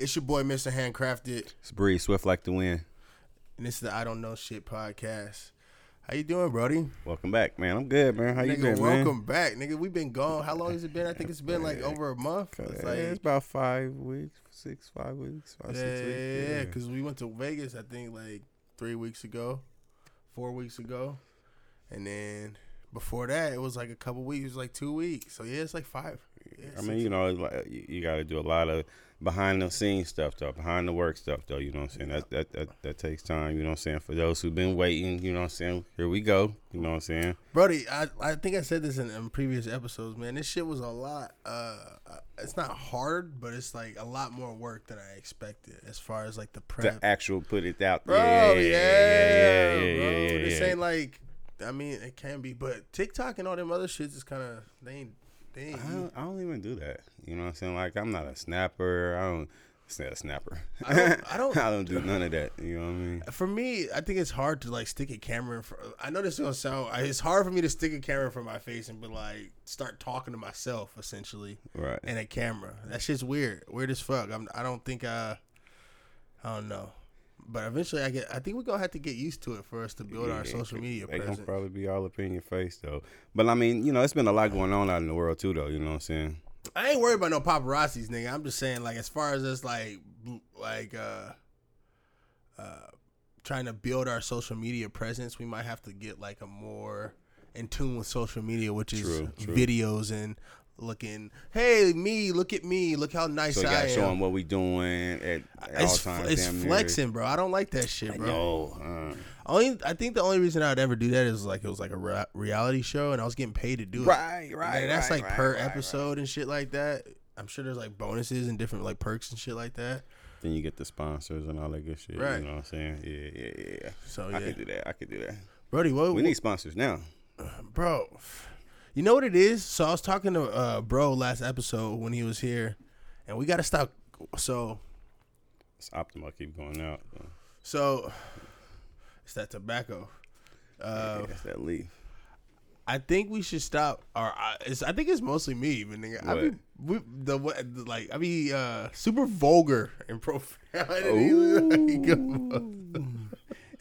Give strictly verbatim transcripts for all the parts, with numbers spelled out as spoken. It's your boy, Mister Handcrafted. It's Bree Swift, like to win. And this is the I Don't Know Shit podcast. How you doing, Brody? Welcome back, man. I'm good, man. How nigga, you doing, welcome man? Welcome back, nigga. We've been gone. How long has it been? I think it's been like over a month. It's, like, it's about five weeks, six, five weeks, five, yeah, six weeks. Yeah, because yeah. we went to Vegas, I think, like three weeks ago, four weeks ago. And then before that, it was like a couple weeks. It was like two weeks. So, yeah, it's like five. Yeah, I mean, you know, it's like you, you got to do a lot of behind the scenes stuff, though, behind the work stuff, though, you know what I'm saying? That, that that that takes time, you know what I'm saying? For those who've been waiting, you know what I'm saying? Here we go, you know what I'm saying? Brody, I, I think I said this in, in previous episodes, man. This shit was a lot, uh, it's not hard, but it's like a lot more work than I expected as far as like the prep. The actual put it out. Bro, yeah, yeah, yeah, yeah, yeah, yeah, bro. yeah, yeah, yeah. This ain't like, I mean, it can be, but TikTok and all them other shits is kind of, they ain't. I don't, I don't even do that. You know what I'm saying? Like, I'm not a snapper. I don't say a snapper. I don't I don't, I don't do none of that. You know what I mean? For me, I think it's hard to, like, stick a camera in front. I know this is going to sound... It's hard for me to stick a camera in front of my face and be like, start talking to myself, essentially. Right. And a camera. That shit's weird. Weird as fuck. I'm, I don't think I... I don't know. But eventually, I get. I think we're going to have to get used to it for us to build yeah, our social media they presence. They going to probably be all up in your face, though. But, I mean, you know, it's been a lot going on out in the world, too, though. You know what I'm saying? I ain't worried about no paparazzis, nigga. I'm just saying, like, as far as us, like, like uh, uh, trying to build our social media presence, we might have to get, like, a more in tune with social media, which is true, true. videos and... Looking, hey, me, look at me, look how nice so I am. So you gotta show them what we doing at, at all times. It's flexing, near. bro. I don't like that shit, bro. I know. Uh, only, I think the only reason I would ever do that is like it was like a re- reality show, and I was getting paid to do it. Right, right. And that's right, like right, per right, episode right. and shit like that. I'm sure there's like bonuses and different like perks and shit like that. Then you get the sponsors and all that good shit. Right. You know what I'm saying? Yeah, yeah, yeah. So I yeah. could do that. I could do that. Brody, what we what, need sponsors now, uh, bro. You know what it is? So I was talking to uh, bro last episode when he was here, and we got to stop. So it's optimal. Keep going out. Bro. So it's that tobacco. Uh, yeah, it's that leaf. I think we should stop. Or I, it's, I think it's mostly me, even nigga. What? I be we, the like I be uh, super vulgar and profound.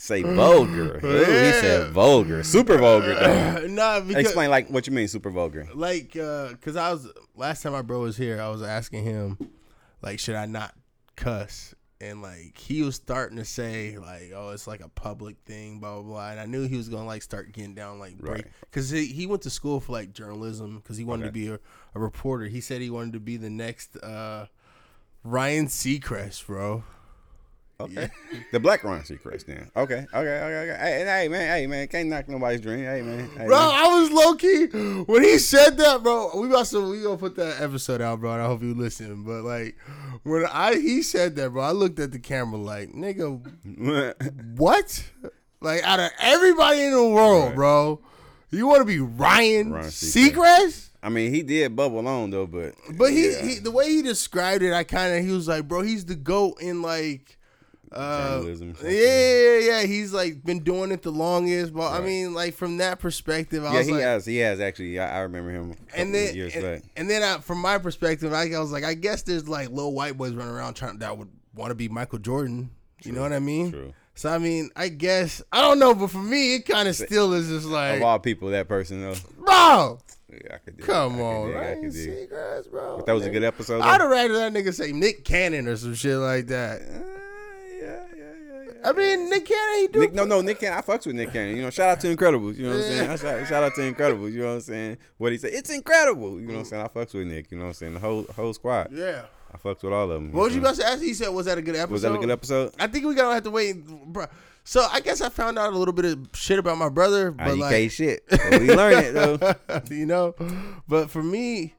Say vulgar. Ooh, he said vulgar. Super vulgar, though. Nah, because, explain like what you mean super vulgar. Like, uh, cause I was last time my bro was here, I was asking him, like, should I not cuss? And like he was starting to say, like, oh, it's like a public thing, blah blah blah. And I knew he was gonna like start getting down like break, right. cause he, he went to school for like journalism, cause he wanted okay. to be a, a reporter. He said he wanted to be the next uh, Ryan Seacrest, bro. Okay, yeah. The black Ryan Seacrest then. Okay, okay, okay, okay. Hey, hey, man, hey, man, can't knock nobody's dream. Hey, man, hey, bro, man. I was low key when he said that, bro. We about to we gonna put that episode out, bro. And I hope you listen. But like when I he said that, bro, I looked at the camera like, nigga, what? Like out of everybody in the world, right. bro, you want to be Ryan, Ryan Seacrest? Seacrest? I mean, he did bubble on though, but but he, yeah. he the way he described it, I kind of he was like, bro, he's the GOAT in like. Uh, yeah, yeah, yeah. He's like been doing it the longest. But right. I mean, like from that perspective, I yeah, was he like, has. He has actually. I, I remember him. And then, years and, back. and then, I, from my perspective, I, I was like, I guess there's like little white boys running around trying that would want to be Michael Jordan. True. You know what I mean? True. So I mean, I guess I don't know, but for me, it kind of still is just like of all people, that person though, bro. Yeah, I could do Come that. on, I could do that. Seagrass, bro. But that was nigga. a good episode. Though. I'd have rather that nigga say Nick Cannon or some shit like that. I mean, Nick Cannon, he do. Nick, no, no, Nick Cannon. I fucks with Nick Cannon. You know, shout out to Incredibles. You know what I'm saying? I shout, shout out to Incredibles. You know what I'm saying? What he said, it's incredible. You know what I'm saying? I fucks with Nick. You know what I'm saying? The whole whole squad. Yeah. I fucks with all of them. What was you about to ask? He said, was that a good episode? Was that a good episode? I think we gotta have to wait, bro. So I guess I found out a little bit of shit about my brother. But I like gay shit. But we learned it though. You know, but for me,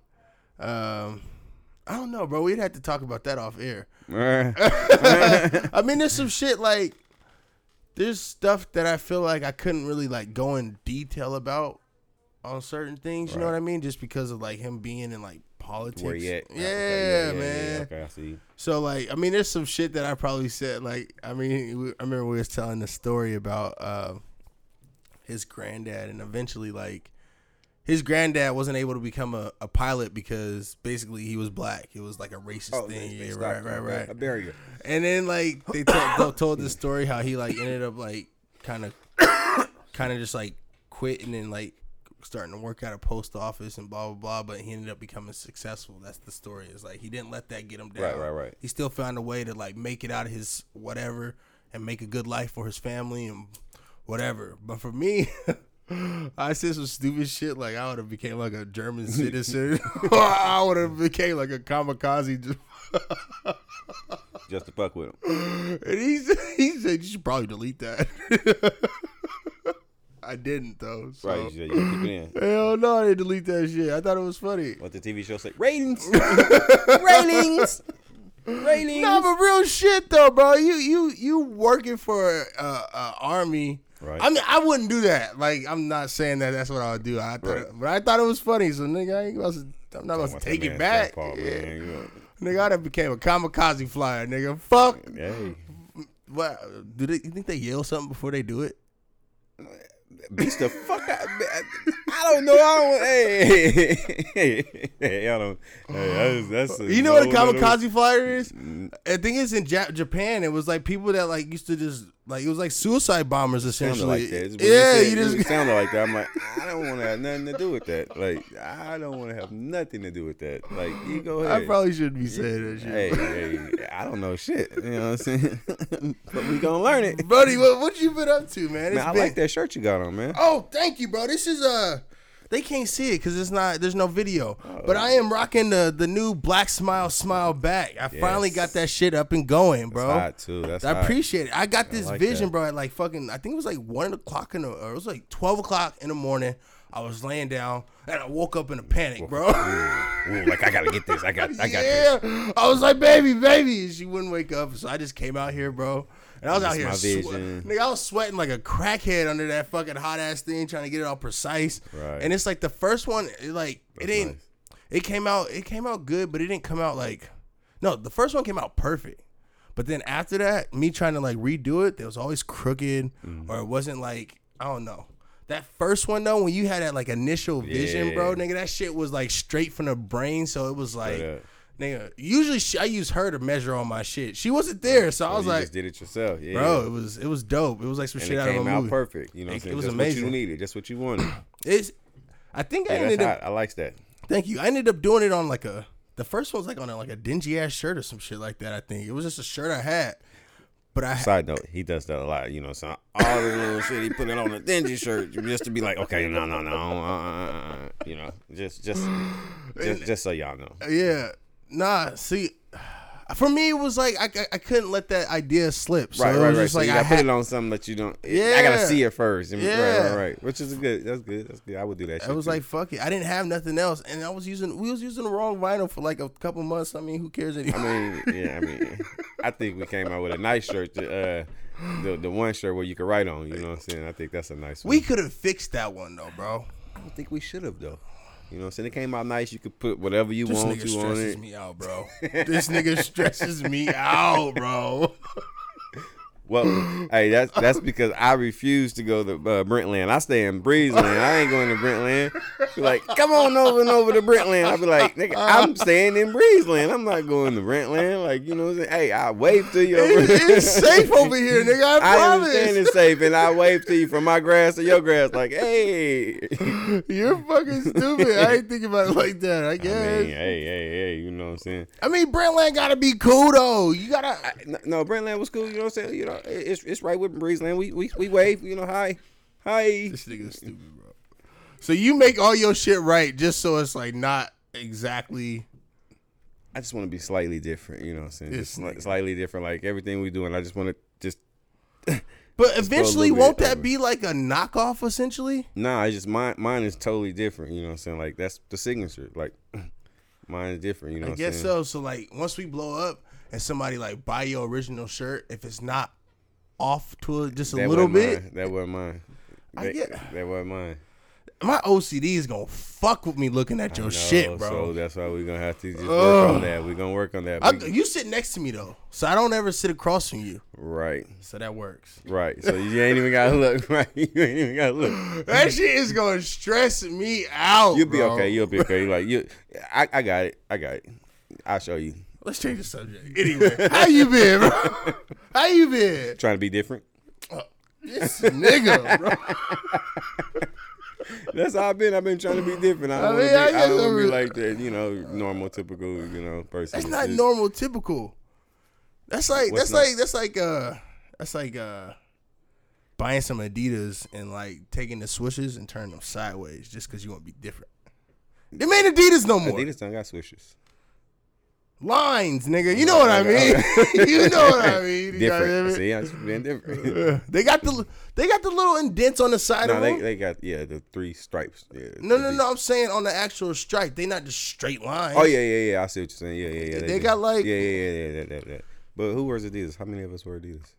um, I don't know, bro. We'd have to talk about that off air. I mean, there's some shit like there's stuff that I feel like I couldn't really like go in detail about on certain things. Right. You know what I mean? Just because of like him being in like politics. Where yet? Yeah, okay, yeah, man. Yeah, okay, I see. So like, I mean, there's some shit that I probably said. Like, I mean, I remember we was telling the story about uh, his granddad, and eventually like. his granddad wasn't able to become a, a pilot because basically he was black. It was like a racist oh, thing. Yeah, right, right, right. A barrier. And then like they told, told this story how he like ended up like kind of, kind of just like quit and then like starting to work at a post office and blah blah blah. But he ended up becoming successful. That's the story. It's like he didn't let that get him down. Right, right, right. He still found a way to like make it out of his whatever and make a good life for his family and whatever. But for me. I said some stupid shit like I would have became like a German citizen. I would have became like a kamikaze just to fuck with him. And he said, he said you should probably delete that. I didn't though. So. Right, you said you keep it in. Hell no, I didn't delete that shit. I thought it was funny. What the T V show said? Ratings, ratings, ratings. No, but real shit though, bro. You you you working for a, a army. Right. I mean, I wouldn't do that. Like, I'm not saying that that's what I would do. I thought, right. But I thought it was funny. So, nigga, I ain't about to, I'm not about to take it back. Paul, yeah. Nigga, I done became a kamikaze flyer, nigga. Fuck. Hey. What? Do they? You think they yell something before they do it? Bitch, the fuck out. I don't know. I don't. Hey, hey, hey, hey I don't. Hey, that's, that's you know what a kamikaze flyer is? I think it's in Jap- Japan. It was like people that like used to just like it was like suicide bombers essentially. Like that. Yeah, it, you just it sounded like that. I'm like, I don't want to have nothing to do with that. Like, I don't want to have nothing to do with that. Like, you go ahead. I probably shouldn't be saying that shit. Hey, hey, I don't know shit. You know what I'm saying? But we gonna learn it, buddy. What, what you been up to, man? It's man I been... like that shirt you got on, man. Oh, thank you, bro. This is a. Uh... They can't see it because it's not. There's no video. Oh. But I am rocking the the new Black Smile Smile Back. I yes. finally got that shit up and going, bro. That's hot too. That's I hot. appreciate it. I got this I like vision, that. bro. At like fucking, I think it was like one o'clock in the. Or it was like twelve o'clock in the morning. I was laying down and I woke up in a panic, bro. Ooh, ooh, like I gotta get this. I got. I got yeah. this. I was like, baby, baby. And she wouldn't wake up, so I just came out here, bro. And I was That's out here sweating. Nigga, I was sweating like a crackhead under that fucking hot ass thing trying to get it all precise. Right. And it's like the first one, it like That's it ain't nice. it came out it came out good, but it didn't come out like no, the first one came out perfect. But then after that, me trying to like redo it, it was always crooked mm-hmm. or it wasn't like I don't know. That first one though, when you had that like initial vision, yeah. bro, nigga, that shit was like straight from the brain. So it was like yeah. Nigga, usually she, I use her to measure all my shit. She wasn't there, so I was you like, "You just did it yourself, yeah." Bro, it was it was dope. It was like some and shit it out of a movie. Came out perfect, you know. What I'm saying? It was just amazing. What you needed, just what you wanted. It's, I think yeah, I ended up. Hot. I likes that. Thank you. I ended up doing it on like a. The first one's like on a, like a dingy ass shirt or some shit like that. I think it was just a shirt I had. But I side note, he does that a lot, you know. So all the little shit he put it on a dingy shirt just to be like, okay, no, no, no, uh, you know, just just just just so y'all know. Yeah. Nah, see, for me it was like I, I, I couldn't let that idea slip. So right, right, right. So like you gotta I put ha- it on something that you don't. Yeah, I gotta see it first. I mean, yeah, right, right, right. Which is good. That's good. That's good. I would do that. shit I was too. like, fuck it. I didn't have nothing else, and I was using. We was using the wrong vinyl for like a couple months. I mean, who cares anymore? I mean, yeah. I mean, I think we came out with a nice shirt. To, uh, the the one shirt where you could write on. You know what I'm saying? I think that's a nice one. We could have fixed that one though, bro. I don't think we should have though. You know what I'm saying? It came out nice. You could put whatever you this want to on it. This nigga stresses me out, bro. This nigga stresses me out, bro. Well, hey, that's that's because I refuse to go to uh, Brentland. I stay in Breezeland. I ain't going to Brentland. Be like, come on over and over to Brentland. I be like, nigga, I'm staying in Breezeland. I'm not going to Brentland. Like, you know what I'm saying? Hey, I wave to you. Over it's, it's safe over here, nigga. I, I promise. I understand it's safe, and I wave to you from my grass to your grass. Like, hey. You're fucking stupid. I ain't thinking about it like that, I guess. I mean, hey, hey, hey, you know what I'm saying? I mean, Brentland got to be cool, though. You got to. No, Brentland was cool. You know what I'm saying? You know. It's it's right with Breezeland. We we we wave, you know, hi, hi. This nigga's stupid, bro. So you make all your shit right just so it's like not exactly. I just want to be slightly different, you know what I'm saying? Just sli- slightly different, like everything we do, and I just want to just. But just eventually, won't that over. be like a knockoff? Essentially. Nah, it's just mine. Mine is totally different. You know what I'm saying? Like that's the signature. Like mine is different. You know. I what guess I'm saying? so. So like once we blow up and somebody like buy your original shirt, if it's not. Off to a, just a that little bit. Mine. That wasn't mine. I that, get that wasn't mine. My O C D is gonna fuck with me looking at your know, shit, bro. So that's why we're gonna have to just work Ugh. on that. We're gonna work on that. I, you sit next to me though, so I don't ever sit across from you. Right. So that works. Right. So you ain't even gotta look. Right. You ain't even gotta look. That shit is gonna stress me out. You'll be bro. okay. You'll be okay. Like you, I, I got it. I got it. I'll show you. Let's change the subject. Anyway, how you been, bro? How you been? Trying to be different. Uh, this nigga, bro. That's how I've been. I've been trying to be different. I don't want to be, be like that, you know, normal, typical, you know, person. That's not just, normal, typical. That's like that's not? like that's like uh that's like uh buying some Adidas and like taking the swishes and turning them sideways just because you want to be different. They made Adidas no more. Adidas don't got swishes. Lines, nigga. You know what I mean. You know what I mean. You different. See, I just been different. They got the they got the little indents on the side no, of them. No, they, they got yeah the three stripes. Yeah, no, no, these. no. I'm saying on the actual stripe, they not just straight lines. Oh yeah, yeah, yeah. I see what you're saying. Yeah, yeah, yeah. They, they got do. like yeah, yeah, yeah, yeah. That, that. But who wears Adidas? How many of us wear Adidas?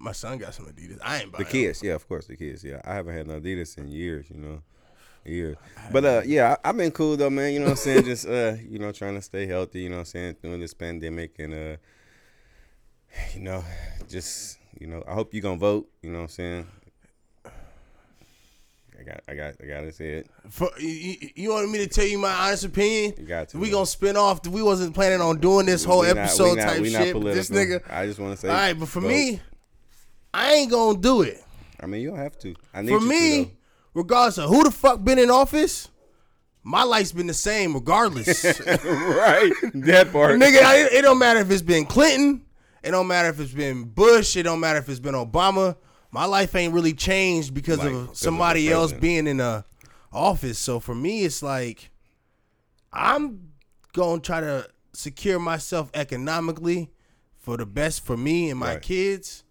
My son got some Adidas. I ain't buying the kids. Them. Yeah, of course the kids. Yeah, I haven't had no Adidas in years. You know. Yeah, but uh, yeah, I've been cool though, man. You know what I'm saying? Just uh, you know, trying to stay healthy. You know what I'm saying? During this pandemic, and uh, you know, just you know, I hope you gonna vote. You know what I'm saying? I got, I got, I gotta say it. For, you, you wanted me to tell you my honest opinion? You got to. We man. gonna spin off. We wasn't planning on doing this whole we episode not, type not, shit. This nigga. I just want to say. All right, but for vote. me, I ain't gonna do it. I mean, you don't have to. I need for you me. To, though. Regardless of who the fuck been in office, my life's been the same regardless. Right. That part. Nigga, I, it don't matter if it's been Clinton. It don't matter if it's been Bush. It don't matter if it's been Obama. My life ain't really changed because like, of somebody of else being in a office. So for me, it's like, I'm going to try to secure myself economically for the best for me and my right. kids.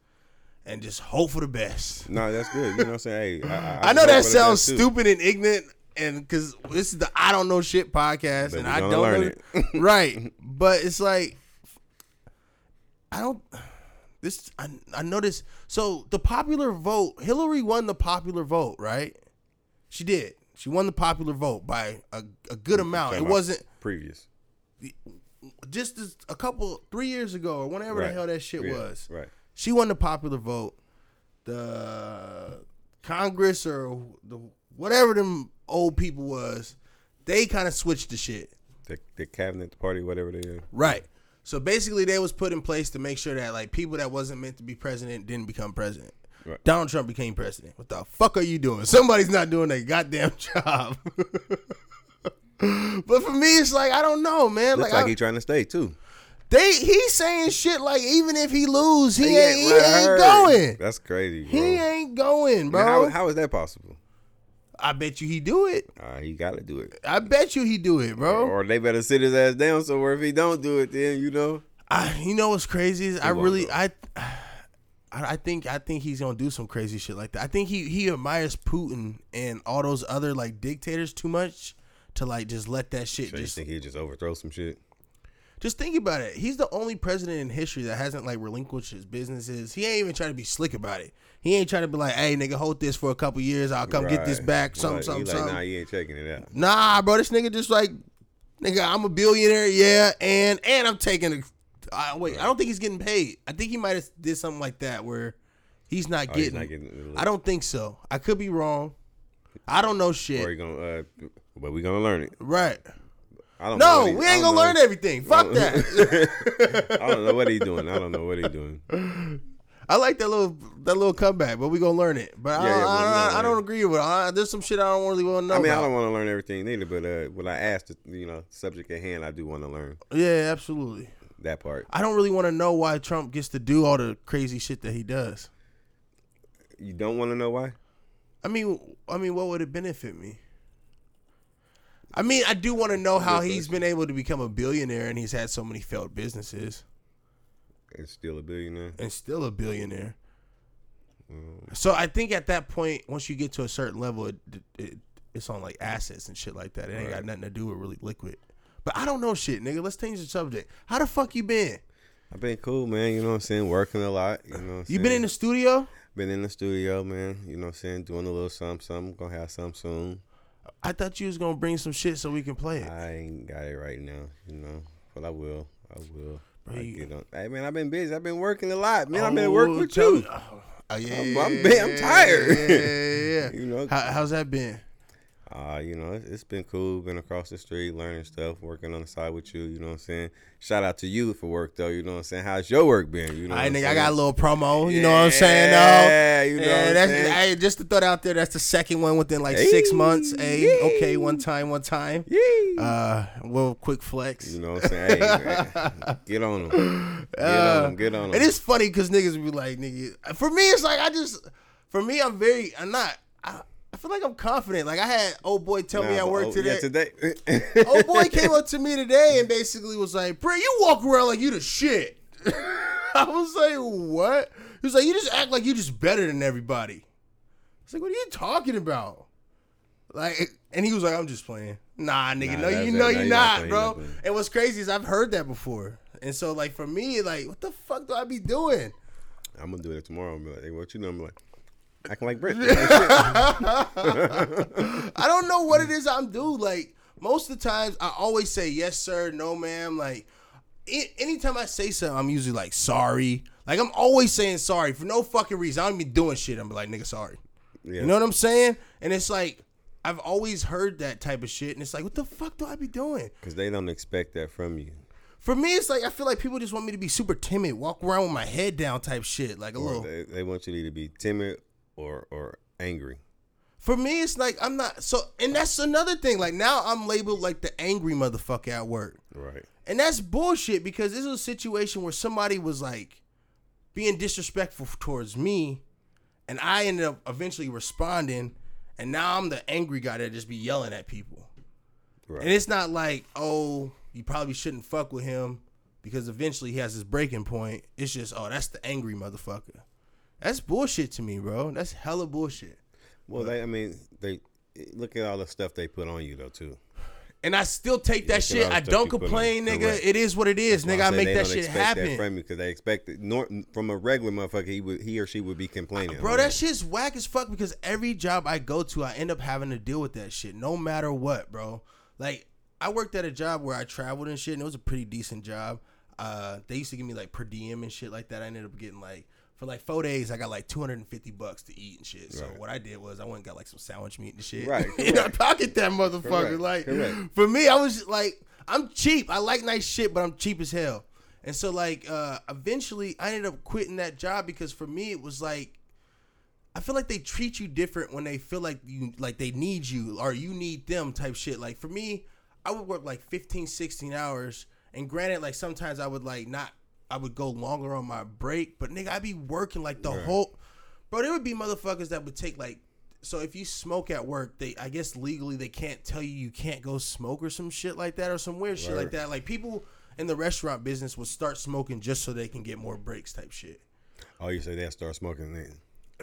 And just hope for the best. No, that's good. You know what I'm saying? Hey, I, I, I know that sounds stupid and ignorant, and because this is the I Don't Know Shit podcast, but and I don't learn know it. Right. But it's like, I don't, this, I, I noticed. So the popular vote, Hillary won the popular vote, right? She did. She won the popular vote by a, a good amount. It wasn't previous. Just as a couple, three years ago or whenever right. the hell that shit yeah. was. Right. She won the popular vote. The Congress or the whatever them old people was, they kind of switched the shit. The, the cabinet party, whatever they are. Right. So basically, they was put in place to make sure that like people that wasn't meant to be president didn't become president. Right. Donald Trump became president. What the fuck are you doing? Somebody's not doing their goddamn job. But for me, it's like I don't know, man. Looks like, like I, he trying to stay too. They he's saying shit like even if he lose, he, he ain't, ain't, he ain't going. That's crazy, bro. He ain't going, bro. How, how is that possible? I bet you he do it. Uh, he got to do it. I bet you he do it, bro. Or, or they better sit his ass down somewhere. If he don't do it, then you know. I, you know what's crazy is he I really go. I, I think I think he's gonna do some crazy shit like that. I think he he admires Putin and all those other like dictators too much to like just let that shit. So just you think he just overthrow some shit. Just think about it. He's the only president in history that hasn't, like, relinquished his businesses. He ain't even trying to be slick about it. He ain't trying to be like, hey, nigga, hold this for a couple years. I'll come right. get this back. Something, like, something, like, something. Nah, you ain't checking it out. Nah, bro, this nigga just like, nigga, I'm a billionaire, yeah, and and I'm taking a I, wait, right. I don't think he's getting paid. I think he might have did something like that where he's not oh, getting. He's not getting I don't think so. I could be wrong. I don't know shit. Or gonna, uh, but we going to learn it. Right. I don't no, know he, we ain't gonna know. learn everything. Fuck that. I don't know what he's doing. I don't know what he's doing. I like that little that little comeback, but we gonna learn it. But yeah, I, yeah, I, I, I don't agree with it. I, there's some shit I don't really want to know. I mean, about. I don't want to learn everything either. But uh, when I asked, the, you know, subject at hand, I do want to learn. Yeah, absolutely. That part. I don't really want to know why Trump gets to do all the crazy shit that he does. You don't want to know why? I mean, I mean, what would it benefit me? I mean, I do want to know how he's been able to become a billionaire and he's had so many failed businesses. And still a billionaire. And still a billionaire. Mm. So I think at that point, once you get to a certain level, it, it, it's on like assets and shit like that. It ain't right. got nothing to do with really liquid. But I don't know shit, nigga. Let's change the subject. How the fuck you been? I've been cool, man. You know what I'm saying? Working a lot. You know what I'm saying? You been in the studio? been in the studio, man. You know what I'm saying? Doing a little something, something. Gonna have something soon. I thought you was gonna bring some shit so we can play it. I ain't got it right now, you know. But I will. I will. Bro, I get on. Hey, man, I've been busy. I've been working a lot, man. Oh, I've been working with you. Oh, yeah, I'm, I'm, I'm tired. Yeah, yeah, yeah. You know, How, how's that been? Uh, you know, it's, it's been cool. Been across the street, learning stuff, working on the side with you. You know what I'm saying? Shout out to you for work, though. You know what I'm saying? How's your work been? You know, I nigga, I got a little promo. You yeah, know what I'm saying? Yeah, you know. Yeah, what that's, I'm I, just to throw it out there, that's the second one within like hey, six months. Hey, yeah. okay, one time, one time. Yeah. Uh, well, quick flex. You know what I'm saying? Hey, get on them. Get uh, on them. Get on them. It is funny because niggas be like, nigga. For me, it's like I just. For me, I'm very. I'm not. I, I feel like I'm confident. Like I had old boy tell nah, me at work oh, today. Yeah, today. Old boy came up to me today and basically was like, "Bro, you walk around like you the shit." I was like, "What?" He was like, "You just act like you just better than everybody." I was like, "What are you talking about?" Like, and he was like, "I'm just playing." Nah, nigga, nah, no, you know you're not, bro. Nothing. And what's crazy is I've heard that before, and so like for me, like, what the fuck do I be doing? I'm gonna do it tomorrow. I'm like, hey, what you know? I'm like. Acting like Brit. I don't know what it is I'm do. Like, most of the times, I always say, yes, sir, no, ma'am. Like, it, anytime I say something, I'm usually like, sorry. Like, I'm always saying sorry for no fucking reason. I don't even doing shit. I'm like, nigga, sorry. Yeah. You know what I'm saying? And it's like, I've always heard that type of shit. And it's like, what the fuck do I be doing? Because they don't expect that from you. For me, it's like I feel like people just want me to be super timid, walk around with my head down type shit. Like, a or little. They, they want you to be timid. Or, or angry. For me, it's like I'm not so, and that's another thing. Like now, I'm labeled like the angry motherfucker at work, right? And that's bullshit because this is a situation where somebody was like being disrespectful towards me, and I ended up eventually responding, and now I'm the angry guy that just be yelling at people. Right. And it's not like, oh, you probably shouldn't fuck with him because eventually he has his breaking point. It's just, oh, that's the angry motherfucker. That's bullshit to me, bro. That's hella bullshit. Well, they, I mean, they look at all the stuff they put on you, though, too. And I still take that yeah, shit. I don't complain, nigga. Correct. It is what it is, that's nigga. I make that shit happen. They don't expect that from you because they expect it. Nor, from a regular motherfucker, he, would, he or she would be complaining. Uh, bro, right? That shit's whack as fuck because every job I go to, I end up having to deal with that shit no matter what, bro. Like, I worked at a job where I traveled and shit, and it was a pretty decent job. Uh, they used to give me, like, per diem and shit like that. I ended up getting, like... For like four days, I got like two hundred fifty bucks to eat and shit. So right. What I did was I went and got like some sandwich meat and shit. Right. You know, pocket that motherfucker. Correct. Like correct. For me, I was like, I'm cheap. I like nice shit, but I'm cheap as hell. And so like uh, eventually I ended up quitting that job because for me it was like, I feel like they treat you different when they feel like you like they need you or you need them type shit. Like for me, I would work like fifteen, sixteen hours. And granted, like sometimes I would like not. I would go longer on my break, but nigga, I'd be working like the right. whole, bro, there would be motherfuckers that would take like, so if you smoke at work, they, I guess legally they can't tell you, you can't go smoke or some shit like that or some weird right. shit like that. Like people in the restaurant business would start smoking just so they can get more breaks type shit. Oh, you say they'll start smoking then?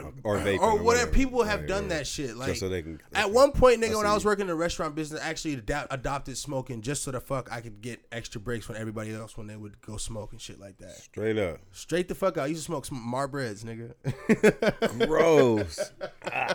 Or, or, or whatever. whatever. People have right, done right. that shit. Like just so they can, at one point, nigga, when I was working in the restaurant business, I actually ad- adopted smoking just so the fuck I could get extra breaks when everybody else when they would go smoke and shit like that. Straight up, straight the fuck out. I used to smoke some Marbreds, nigga. Gross. Uh,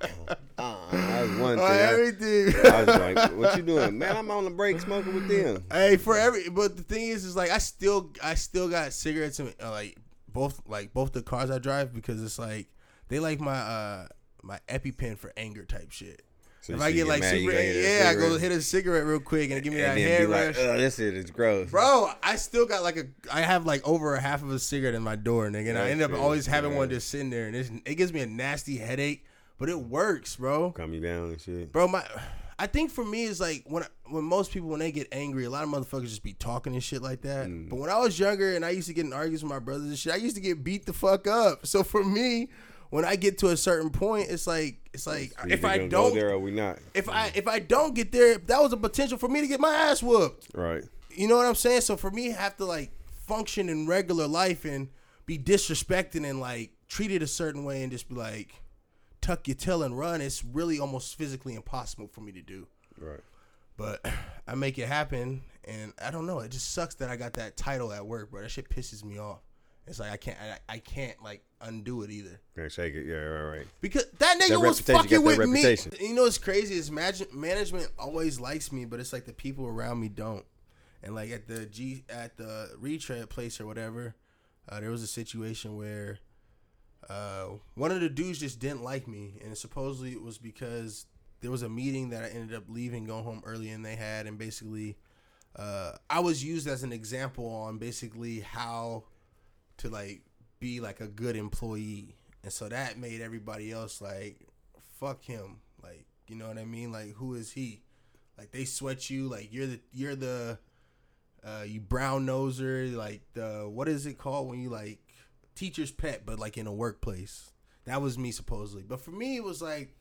that was one thing. Oh, everything. I, I was like, "What you doing, man? I'm on the break smoking with them." Hey, for every but the thing is, is like I still, I still got cigarettes and uh, like. Both like both the cars I drive because it's like they like my uh my EpiPen for anger type shit. So if I get like super yeah, I go hit a cigarette real quick and give me that hair rush. Like, oh, this shit is gross, bro. I still got like a I have like over a half of a cigarette in my door, nigga, and I end up always having one just sitting there, and it's, it gives me a nasty headache, but it works, bro. Calm you down and shit, bro. My I think for me it's like when when most people when they get angry, a lot of motherfuckers just be talking and shit like that. Mm. But when I was younger and I used to get in arguments with my brothers and shit, I used to get beat the fuck up. So for me, when I get to a certain point, it's like it's like so if I don't there or we not. If I if I don't get there, that was a potential for me to get my ass whooped. Right. You know what I'm saying? So for me, I have to like function in regular life and be disrespected and like treated a certain way and just be like. Tuck your tail and run. It's really almost physically impossible for me to do. Right. But I make it happen, and I don't know. It just sucks that I got that title at work, bro. That shit pisses me off. It's like I can't, I, I can't like undo it either. Can't shake it, yeah, right, right. Because that nigga that was fucking with reputation. me. You know what's crazy is management management always likes me, but it's like the people around me don't. And like at the G at the retread place or whatever, uh, there was a situation where uh, one of the dudes just didn't like me, and it supposedly it was because there was a meeting that I ended up leaving, going home early, and they had, and basically, uh, I was used as an example on basically how to like be like a good employee, and so that made everybody else like fuck him, like, you know what I mean? Like, who is he? Like, they sweat you, like you're the you're the uh, you brown noser, like the what is it called when you like teacher's pet, but like in a workplace. That was me supposedly, but for me it was like,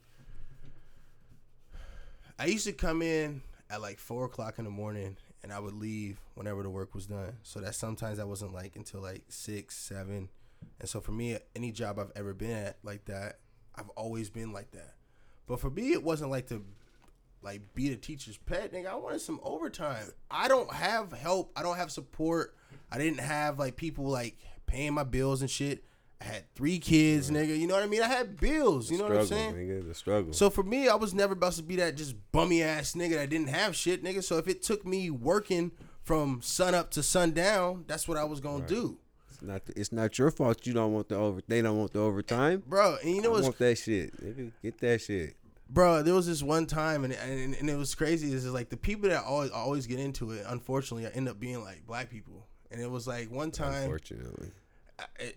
I used to come in at like four o'clock in the morning, and I would leave whenever the work was done. So that sometimes I wasn't like until like six, seven. And so for me, any job I've ever been at like that, I've always been like that. But for me, it wasn't like to like be the teacher's pet, nigga. I wanted some overtime. I don't have help. I don't have support. I didn't have like people like paying my bills and shit. I had three kids, yeah. nigga. You know what I mean? I had bills. You the know what I'm saying? Nigga, the struggle. So for me, I was never about to be that just bummy ass nigga that didn't have shit, nigga. So if it took me working from sun up to sundown, that's what I was gonna right. do. It's not. It's not your fault. You don't want the over. They don't want the overtime, bro. And you know what's want that shit? Nigga, get that shit, bro. There was this one time, and and, and it was crazy. This is like the people that always always get into it. Unfortunately, I end up being like black people, and it was like one time. Unfortunately.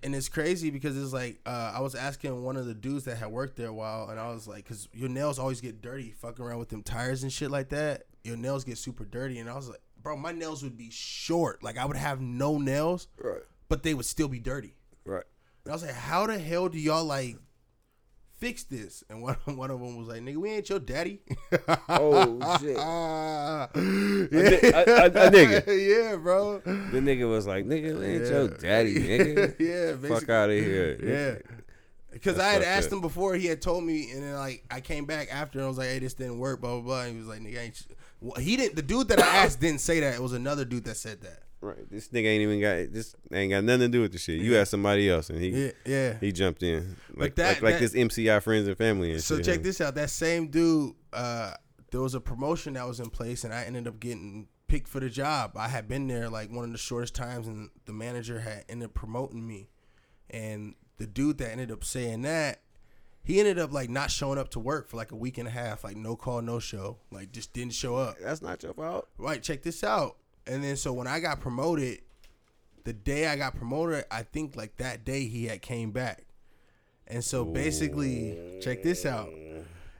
And it's crazy because it's like uh, I was asking one of the dudes that had worked there a while, and I was like, because your nails always get dirty fucking around with them tires and shit like that. Your nails get super dirty. And I was like, bro, my nails would be short. Like, I would have no nails, right? But they would still be dirty. Right. And I was like, how the hell do y'all like fix this? And one, one of them was like, nigga, we ain't your daddy. Oh, shit. Uh, yeah. A, a, a nigga. Yeah, bro. The nigga was like, nigga, we ain't yeah. your daddy, nigga. Yeah, basically. Fuck out of here. Yeah. Because I had asked him before, he had told me, and then like I came back after, and I was like, hey, this didn't work, blah, blah, blah. And he was like, nigga, ain't you? He didn't, the dude that I asked didn't say that. It was another dude that said that. Right. This nigga ain't even got this ain't got nothing to do with the shit. You asked somebody else, and he yeah, yeah. he jumped in. Like that, like, like that, this M C I friends and family and so shit. So check this out. That same dude, uh, there was a promotion that was in place, and I ended up getting picked for the job. I had been there like one of the shortest times, and the manager had ended up promoting me. And the dude that ended up saying that, he ended up like not showing up to work for like a week and a half, like no call, no show. Like just didn't show up. That's not your fault. Right, check this out. And then so when I got promoted, the day I got promoted, I think like that day he had came back. And so basically, check this out.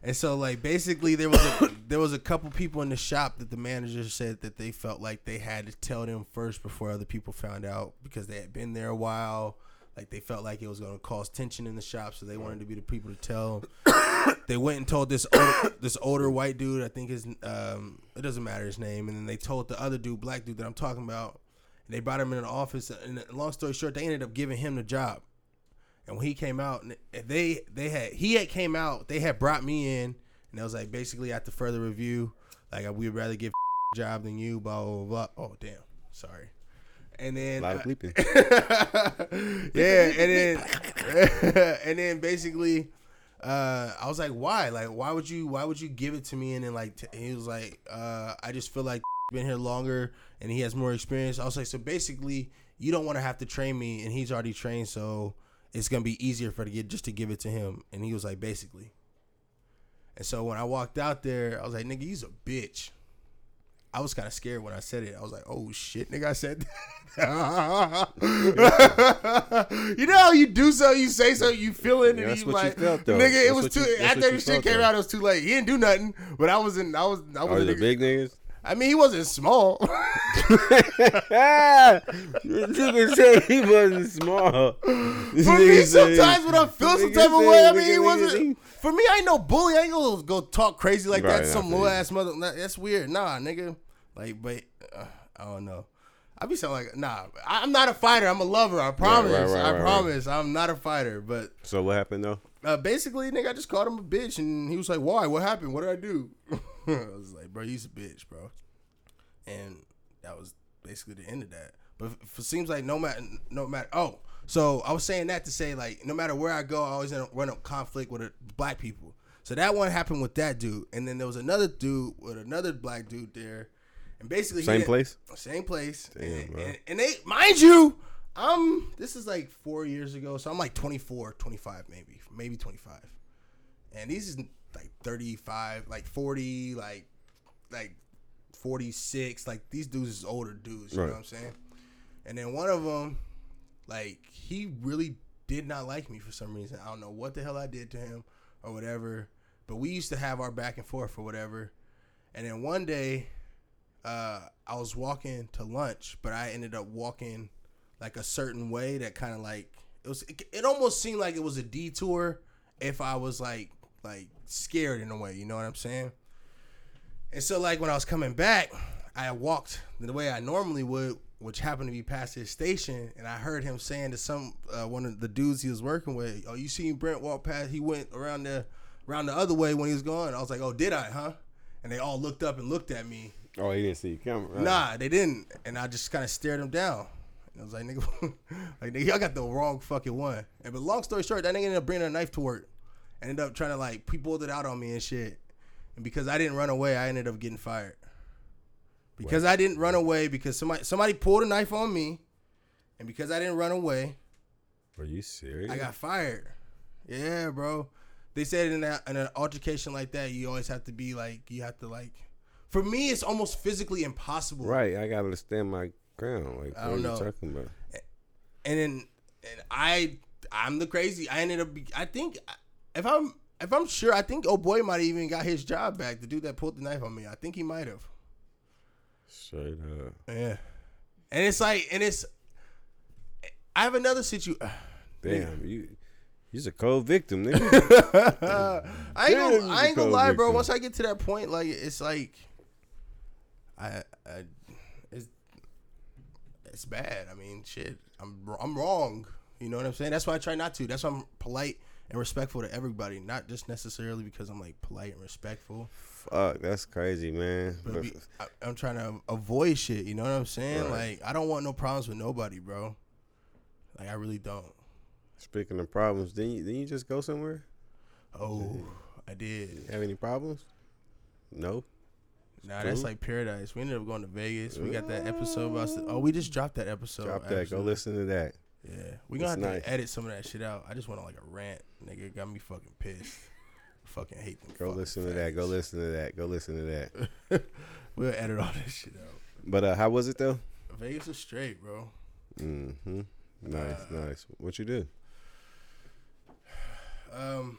And so like basically there was a, there was a couple people in the shop that the manager said that they felt like they had to tell them first before other people found out because they had been there a while. Like they felt like it was going to cause tension in the shop, so they wanted to be the people to tell. They went and told this older, this older white dude, I think his, um, it doesn't matter his name, and then they told the other dude, black dude that I'm talking about, and they brought him into the office, and long story short, they ended up giving him the job. And when he came out, and they, they had, he had came out, they had brought me in, and I was like, basically, after further review, like, we would rather give a job than you, blah, blah, blah. Oh, damn. Sorry. And then, uh, yeah, and then, and then basically, uh, I was like, why? Like, why would you, why would you give it to me? And then like, t- he was like, uh, I just feel like been here longer and he has more experience. I was like, so basically you don't want to have to train me and he's already trained. So it's going to be easier for you just to give it to him. And he was like, basically. And so when I walked out there, I was like, nigga, he's a bitch. I was kind of scared when I said it. I was like, oh, shit, nigga, I said that. You know how you do something, you say something, you feel it, yeah, and that's you what like, you felt, though. Nigga, that's it was too, you, after the shit came though. out, it was too late. He didn't do nothing, but I wasn't, I was, I was oh, the big niggas? I mean, he wasn't small. This nigga said he wasn't small. This for me, sometimes when I feel some type of way, I mean, he wasn't. For me, I ain't no bully. I ain't gonna go talk crazy like right, that. Some little ass mother. That's weird. Nah, nigga. Like, but uh, I don't know. I be sounding like nah. I'm not a fighter. I'm a lover. I promise. Right, right, right, I right, promise. Right. I'm not a fighter. But so what happened though? Uh, basically, nigga, I just called him a bitch, and he was like, "Why? What happened? What did I do?" I was like, "Bro, you's a bitch, bro." And that was basically the end of that. But it seems like no matter, no matter. Oh, So I was saying that to say, like, no matter where I go, I always run up conflict with black people. So that one happened with that dude. And then there was another dude with another black dude there. And basically, same place, same place. Damn, and, bro. And, and they, mind you, I'm, this is like four years ago. So I'm like twenty-four, twenty-five, maybe, maybe twenty-five. And these is like thirty-five, like forty, like, like forty-six. Like these dudes is older dudes. You right. know what I'm saying? And then one of them, like, he really did not like me for some reason. I don't know what the hell I did to him or whatever, but we used to have our back and forth or whatever. And then one day, Uh, I was walking to lunch, but I ended up walking like a certain way that kind of like it was. It, it almost seemed like it was a detour. If I was like like scared in a way, you know what I'm saying? And so like when I was coming back, I walked the way I normally would, which happened to be past his station, and I heard him saying to some uh, one of the dudes he was working with, "Oh, you seen Brent walk past? He went around the around the other way when he was going." I was like, "Oh, did I? Huh?" And they all looked up and looked at me. Oh, he didn't see you coming. Right? Nah, they didn't, and I just kind of stared him down. And I was like, "Nigga, like nigga, y'all got the wrong fucking one." And but long story short, that nigga ended up bringing a knife to work, and ended up trying to like he pulled it out on me and shit. And because I didn't run away, I ended up getting fired. Because what? I didn't run away, because somebody somebody pulled a knife on me, and because I didn't run away. Are you serious? I got fired. Yeah, bro. They said in, a, in an altercation like that, you always have to be like, you have to like. For me, it's almost physically impossible. Right, I gotta stand my ground. Like, I don't what know. Are you talking about? And then, and I, I'm the crazy. I ended up. Be, I think if I'm, if I'm sure, I think oh boy might have even got his job back. The dude that pulled the knife on me, I think he might have. Straight up. Yeah, and it's like, and it's. I have another situation. Damn you. He's a cold victim, nigga. I ain't gonna, I ain't gonna lie, bro. Victim. Once I get to that point, like it's like, I, I it's, it's bad. I mean, shit. I'm, I'm wrong. You know what I'm saying? That's why I try not to. That's why I'm polite and respectful to everybody, not just necessarily because I'm like polite and respectful. Fuck, that's crazy, man. But be, I, I'm trying to avoid shit. You know what I'm saying? Right. Like, I don't want no problems with nobody, bro. Like, I really don't. Speaking of problems, didn't you, didn't you just go somewhere? Oh, I did. Have any problems? No. Nah, that's like paradise. We ended up going to Vegas. We got that episode. About, oh, we just dropped that episode. Drop that. Actually. Go listen to that. Yeah. We're going to have nice. to edit some of that shit out. I just went on like a rant. Nigga got me fucking pissed. Fucking hate them. Go listen to that. Go listen to that. Go listen to that. We'll edit all that shit out. But uh, how was it, though? Vegas was straight, bro. Mm-hmm. Nice, uh, nice. What you do? Um.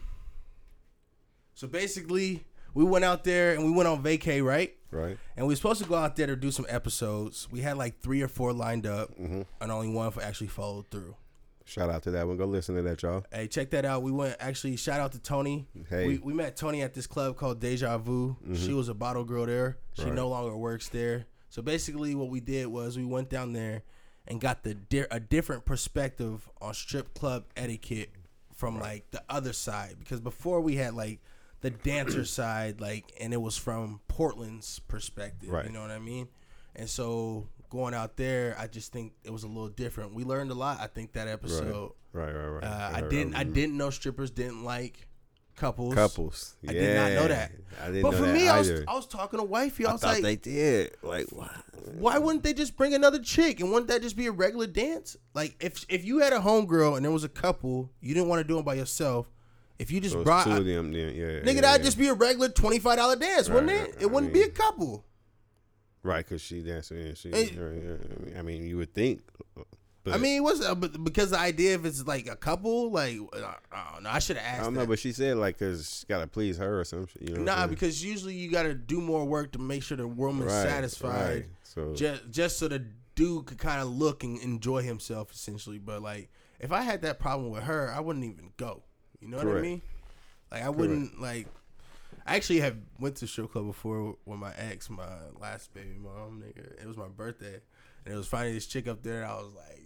So basically, we went out there and we went on vacay, right? Right. And we were supposed to go out there to do some episodes. We had like three or four lined up, mm-hmm. and only one actually followed through. Shout out to that one. Go listen to that, y'all. Hey, check that out. We went actually. Shout out to Tony. Hey, we, we met Tony at this club called Deja Vu. Mm-hmm. She was a bottle girl there. She right. no longer works there. So basically, what we did was we went down there and got the di- a different perspective on strip club etiquette. From right. like the other side, because before we had like the dancer side, like, and it was from Portland's perspective, right. you know what I mean? And so going out there, I just think it was a little different. We learned a lot. I think that episode, right, right, right. right. Uh, I right, didn't, right. I didn't know strippers didn't like couples. Couples, yeah. I did not know that. I didn't but know for that me, either. I was, I was talking to wifey. I, I was like, they did. Like, why? Why wouldn't they just bring another chick? And wouldn't that just be a regular dance? Like, if if you had a homegirl and there was a couple, you didn't want to do them by yourself. If you just so brought two of them, then yeah, nigga, yeah, that'd yeah. just be a regular twenty-five dollars dance, right, wouldn't it? Right, it I wouldn't mean, be a couple, right? Because she dancing, and she. And, I mean, you would think. But, I mean, what's uh, but because the idea if it's like a couple, like uh, oh, no, I should have asked. I don't that. know, but she said like because gotta please her or something. You know nah, because usually you gotta do more work to make sure the woman's right, satisfied, right. So just just so the dude could kind of look and enjoy himself essentially. But like if I had that problem with her, I wouldn't even go. You know correct. what I mean? Like I correct. wouldn't like. I actually have went to strip club before with my ex, my last baby mom, nigga. It was my birthday, and it was finally this chick up there. And I was like.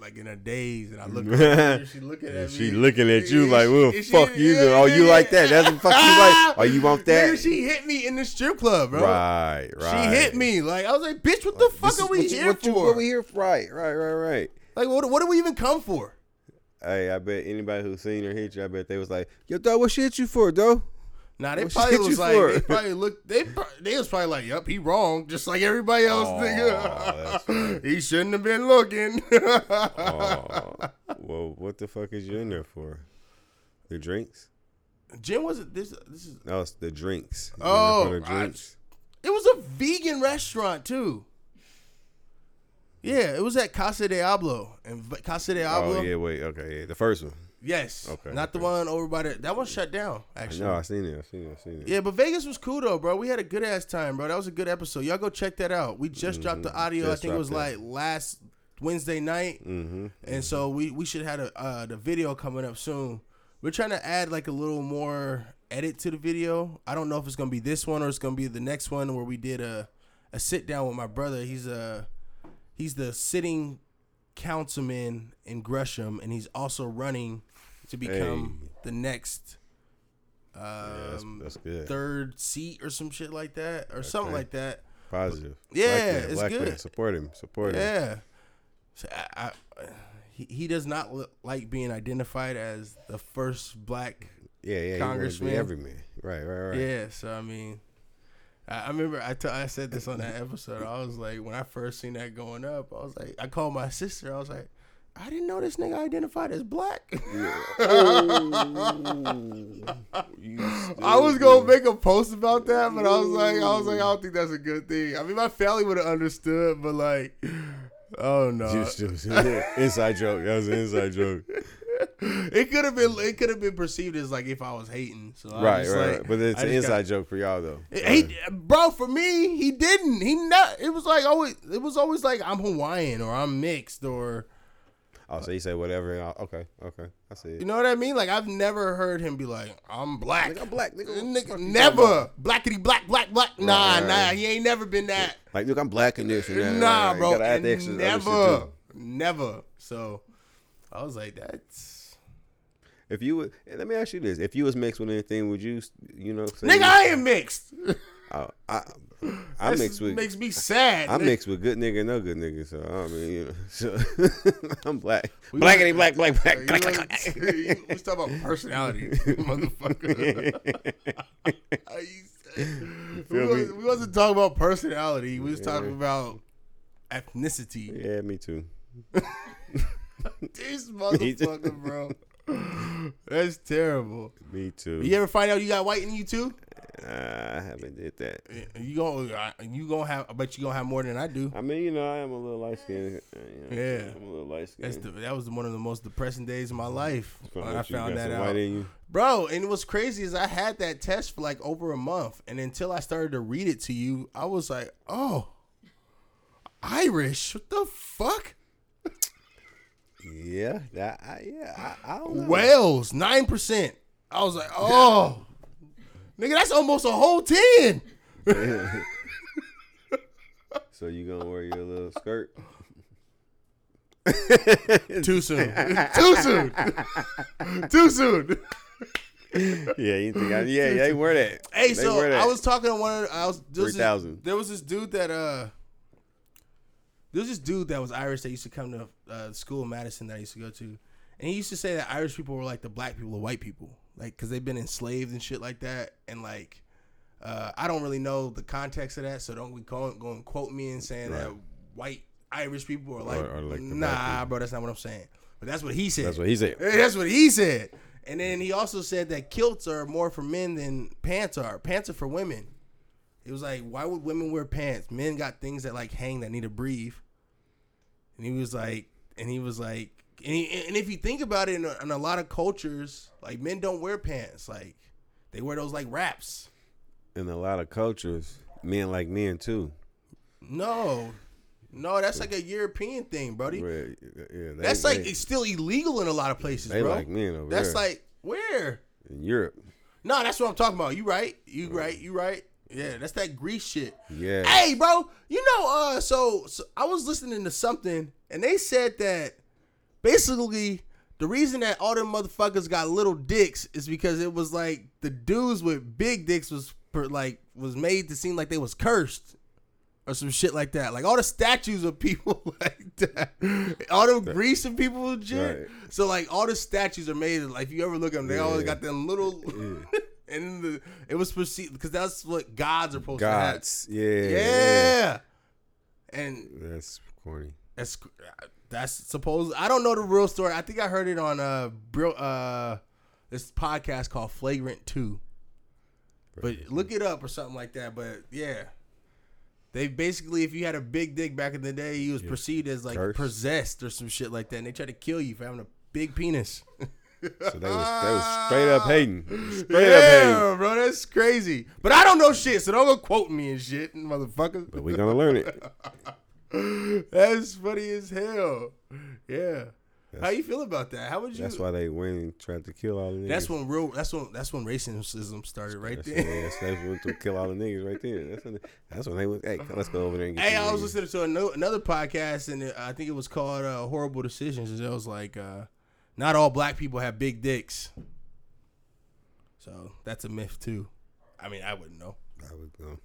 Like in her days, and I look at her, she looking at me. She looking at you like, well, she, fuck she, you, yeah, oh, you yeah. like that? That's what fuck you like. Oh, you want that? Nigga, she hit me in the strip club, bro. Right, right. She hit me. Like, I was like, bitch, what the like, fuck are we, you, here what you, what we here for? What we here for? Right, right, right, right. Like, what, what do we even come for? Hey, I bet anybody who's seen her hit you, I bet they was like, yo, dog, what she hit you for, dog? Nah, they what probably was like, for? they probably looked, they, they was probably like, yup, he wrong, just like everybody else. Oh, think, he shouldn't have been looking. Oh, well, what the fuck is you in there for? The drinks? Gin wasn't, this, this is. No, it's the drinks. You oh, the drinks. I, it was a vegan restaurant, too. Yeah, it was at Casa Diablo. And Casa Diablo. Oh, yeah, wait, okay, yeah, the first one. Yes. Okay. Not the one over by the... That one shut down, actually. No, I seen it. I seen it. I seen it. Yeah, but Vegas was cool, though, bro. We had a good-ass time, bro. That was a good episode. Y'all go check that out. We just mm-hmm. dropped the audio. Just I think it was, that. like, last Wednesday night. Mm-hmm. And mm-hmm. so we, we should have a, uh, the video coming up soon. We're trying to add, like, a little more edit to the video. I don't know if it's going to be this one or it's going to be the next one where we did a, a sit-down with my brother. He's a, he's the sitting councilman in Gresham, and he's also running... to become hey. the next um, yeah, that's, that's good. third seat or some shit like that. Or okay. something like that. Positive. But, yeah, like that. it's like good. That. Support him. Support yeah. him. Yeah. So he, he does not look like being identified as the first black yeah, yeah, congressman. Yeah, everyman. Right, right, right. Yeah, so I mean, I, I remember I, t- I said this on that episode. I was like, when I first seen that going up, I was like, I called my sister. I was like, I didn't know this nigga identified as black. Yeah. Oh, I was gonna make a post about that, but I was like, I was like, I don't think that's a good thing. I mean, my family would have understood, but like, oh no, just, just, inside joke. That was an inside joke. It could have been, it could have been perceived as like if I was hating. So I right, was right, like, right. But it's an inside got, joke for y'all though. He, bro, for me, he didn't. He not. It was like always. It was always like I'm Hawaiian or I'm mixed or. Oh, so you say whatever. I'll, okay, okay. I see it. You know what I mean? Like, I've never heard him be like, I'm black. Like, I'm black, nigga. nigga never. Blackity, black, black, black. Right, nah, right, nah. Right. He ain't never been that. Like, look, I'm black in this. And that, nah, right, bro. You gotta add the extra, never. Never. So, I was like, that's. If you would, let me ask you this. If you was mixed with anything, would you, you know. Say nigga, I ain't mixed. I, I, I mix with makes me sad. I, I mix with good nigga and no good nigga, so I mean, you know, so I'm black, we black and black, black, black, black, black, black. Let's talk about personality, motherfucker. we, was, we wasn't talking about personality. We was yeah. talking about ethnicity. Yeah, me too. This motherfucker, bro. That's terrible. Me too. You ever find out you got white in you too? Uh, I haven't did that. You gonna you gonna have? I bet you gonna have more than I do. I mean, you know, I am a little light skinned. You know, yeah, I'm a little light skinned. That was one of the most depressing days of my life when I found that out, bro. And what's crazy is I had that test for like over a month, and until I started to read it to you, I was like, oh, Irish? What the fuck? Yeah, that I, yeah. I, I don't know. Wales nine percent. I was like, oh. Nigga, that's almost a whole ten. So you gonna wear your little skirt? Too soon. Too soon. Too soon. Yeah, you think I, yeah, they wear that. Hey, they so that. I was talking to one of I was there was, this, there was this dude that uh there was this dude that was Irish that used to come to uh, school in Madison that I used to go to. And he used to say that Irish people were like the black people of white people. Like, because they've been enslaved and shit like that. And, like, uh, I don't really know the context of that, so don't be going, going quote me and saying right. that white Irish people are like, or, or like nah, bro, that's not what I'm saying. But that's what he said. That's what he said. That's what he said. And then he also said that kilts are more for men than pants are. Pants are for women. It was like, why would women wear pants? Men got things that, like, hang that need to breathe. And he was like, and he was like, And, he, and if you think about it, in a, in a lot of cultures, like, men don't wear pants. Like, they wear those, like, wraps. In a lot of cultures, men like men, too. No. No, that's like a European thing, buddy. Where, yeah, they, that's, like, they, it's still illegal in a lot of places, they bro. They like men over that's there. That's, like, where? In Europe. No, that's what I'm talking about. You right. You right. You right. Yeah, that's that Greece shit. Yeah. Hey, bro, you know, uh, so, so I was listening to something, and they said that, basically, the reason that all them motherfuckers got little dicks is because it was like the dudes with big dicks was per, like was made to seem like they was cursed or some shit like that. Like all the statues of people like that. All the right. Grecian people and shit. Right. So like all the statues are made. Like if you ever look at them, they yeah. always got them little. Yeah. And the, it was perceived because that's what gods are supposed gods. to have. Yeah. Yeah. And that's corny. That's that's supposed. I don't know the real story. I think I heard it on uh, uh this podcast called Flagrant Two. Right. But look it up or something like that. But yeah, they basically, if you had a big dick back in the day, you was yeah. perceived as like Cursed. possessed or some shit like that, and they tried to kill you for having a big penis. So they was, they was straight up hating. Straight yeah, up hating. Yeah, bro, that's crazy. But I don't know shit, so don't go quoting me and shit, motherfucker. But we gonna learn it. That's funny as hell. Yeah. That's, How you feel about that? How would you? That's why they went and tried to kill all the niggas. That's when real. That's when. That's when racism started right that's, there. Yeah, that's, that's when they kill all the niggas right there. That's when. That's when they went. Hey, let's go over there and get. Hey, I was niggas. listening to another, another podcast, and I think it was called uh, "Horrible Decisions." And it was like, uh, not all black people have big dicks, so that's a myth too. I mean, I wouldn't know. I would know.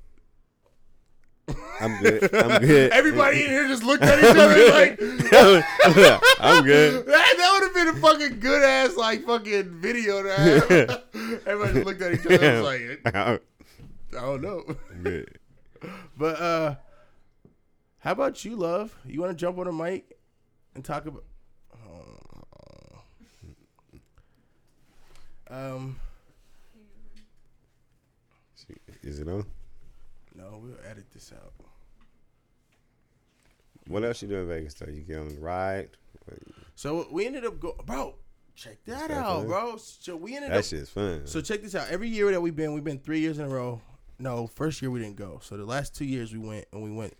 I'm good. I'm good. Everybody in here just looked at each other like, I'm good. That, that would have been a fucking good ass, like, fucking video to have. Everybody just looked at each other and was like, I don't know. I'm good. But, uh, how about you, love? You want to jump on the mic and talk about. Oh. Um, Is it on? No, we'll edit this out. What else you do in Vegas, though? You get on the ride? So we ended up going, bro, check that, that out, fun? bro. So we ended that up. That shit's fun. So check this out. Every year that we've been, we've been three years in a row. No, first year we didn't go. So the last two years we went, and we went,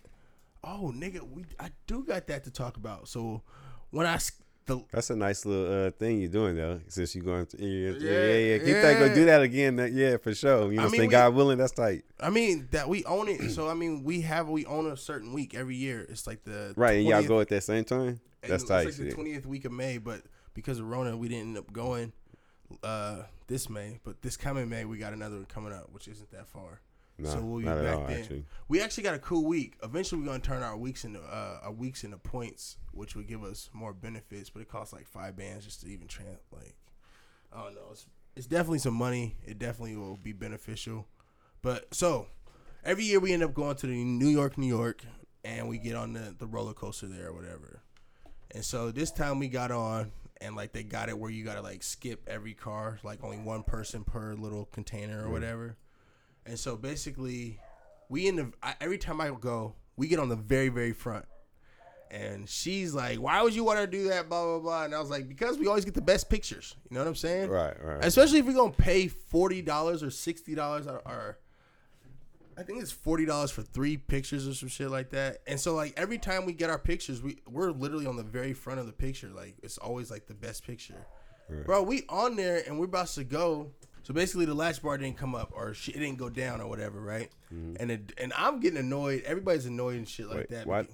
oh, nigga, we I do got that to talk about. So when I. The, That's a nice little uh, thing you're doing, though. Since you're going to, yeah, yeah, yeah. yeah. Keep yeah. that, go do that again. That, yeah, for sure. You know, I mean, we, God willing, that's tight. I mean, that we own it. So, I mean, we have, we own a certain week every year. It's like the Right, twentieth, and y'all go at that same time? That's it's tight. It's like shit. the twentieth week of May, but because of Rona, we didn't end up going uh, this May. But this coming May, we got another one coming up, which isn't that far. No, so we'll be back all, then. Actually. We actually got a cool week. Eventually, we're gonna turn our weeks into uh, our weeks into points, which would give us more benefits. But it costs like five bands just to even trans. Like, I don't know. It's it's definitely some money. It definitely will be beneficial. But so every year we end up going to the New York, New York, and we get on the the roller coaster there or whatever. And so this time we got on, and like they got it where you gotta like skip every car, like only one person per little container or mm-hmm. whatever. And so basically, we in the I, every time I go, we get on the very, very front. And she's like, why would you want to do that, blah, blah, blah. And I was like, because we always get the best pictures. You know what I'm saying? Right, right. Especially if we're going to pay forty dollars or sixty dollars or, or I think it's forty dollars for three pictures or some shit like that. And so, like, every time we get our pictures, we, we're literally on the very front of the picture. Like, it's always, like, the best picture. Right. Bro, we on there and we're about to go. So basically, the latch bar didn't come up, or shit, it didn't go down, or whatever, right? Mm-hmm. And it, and I'm getting annoyed. Everybody's annoyed and shit like Wait, that. Why?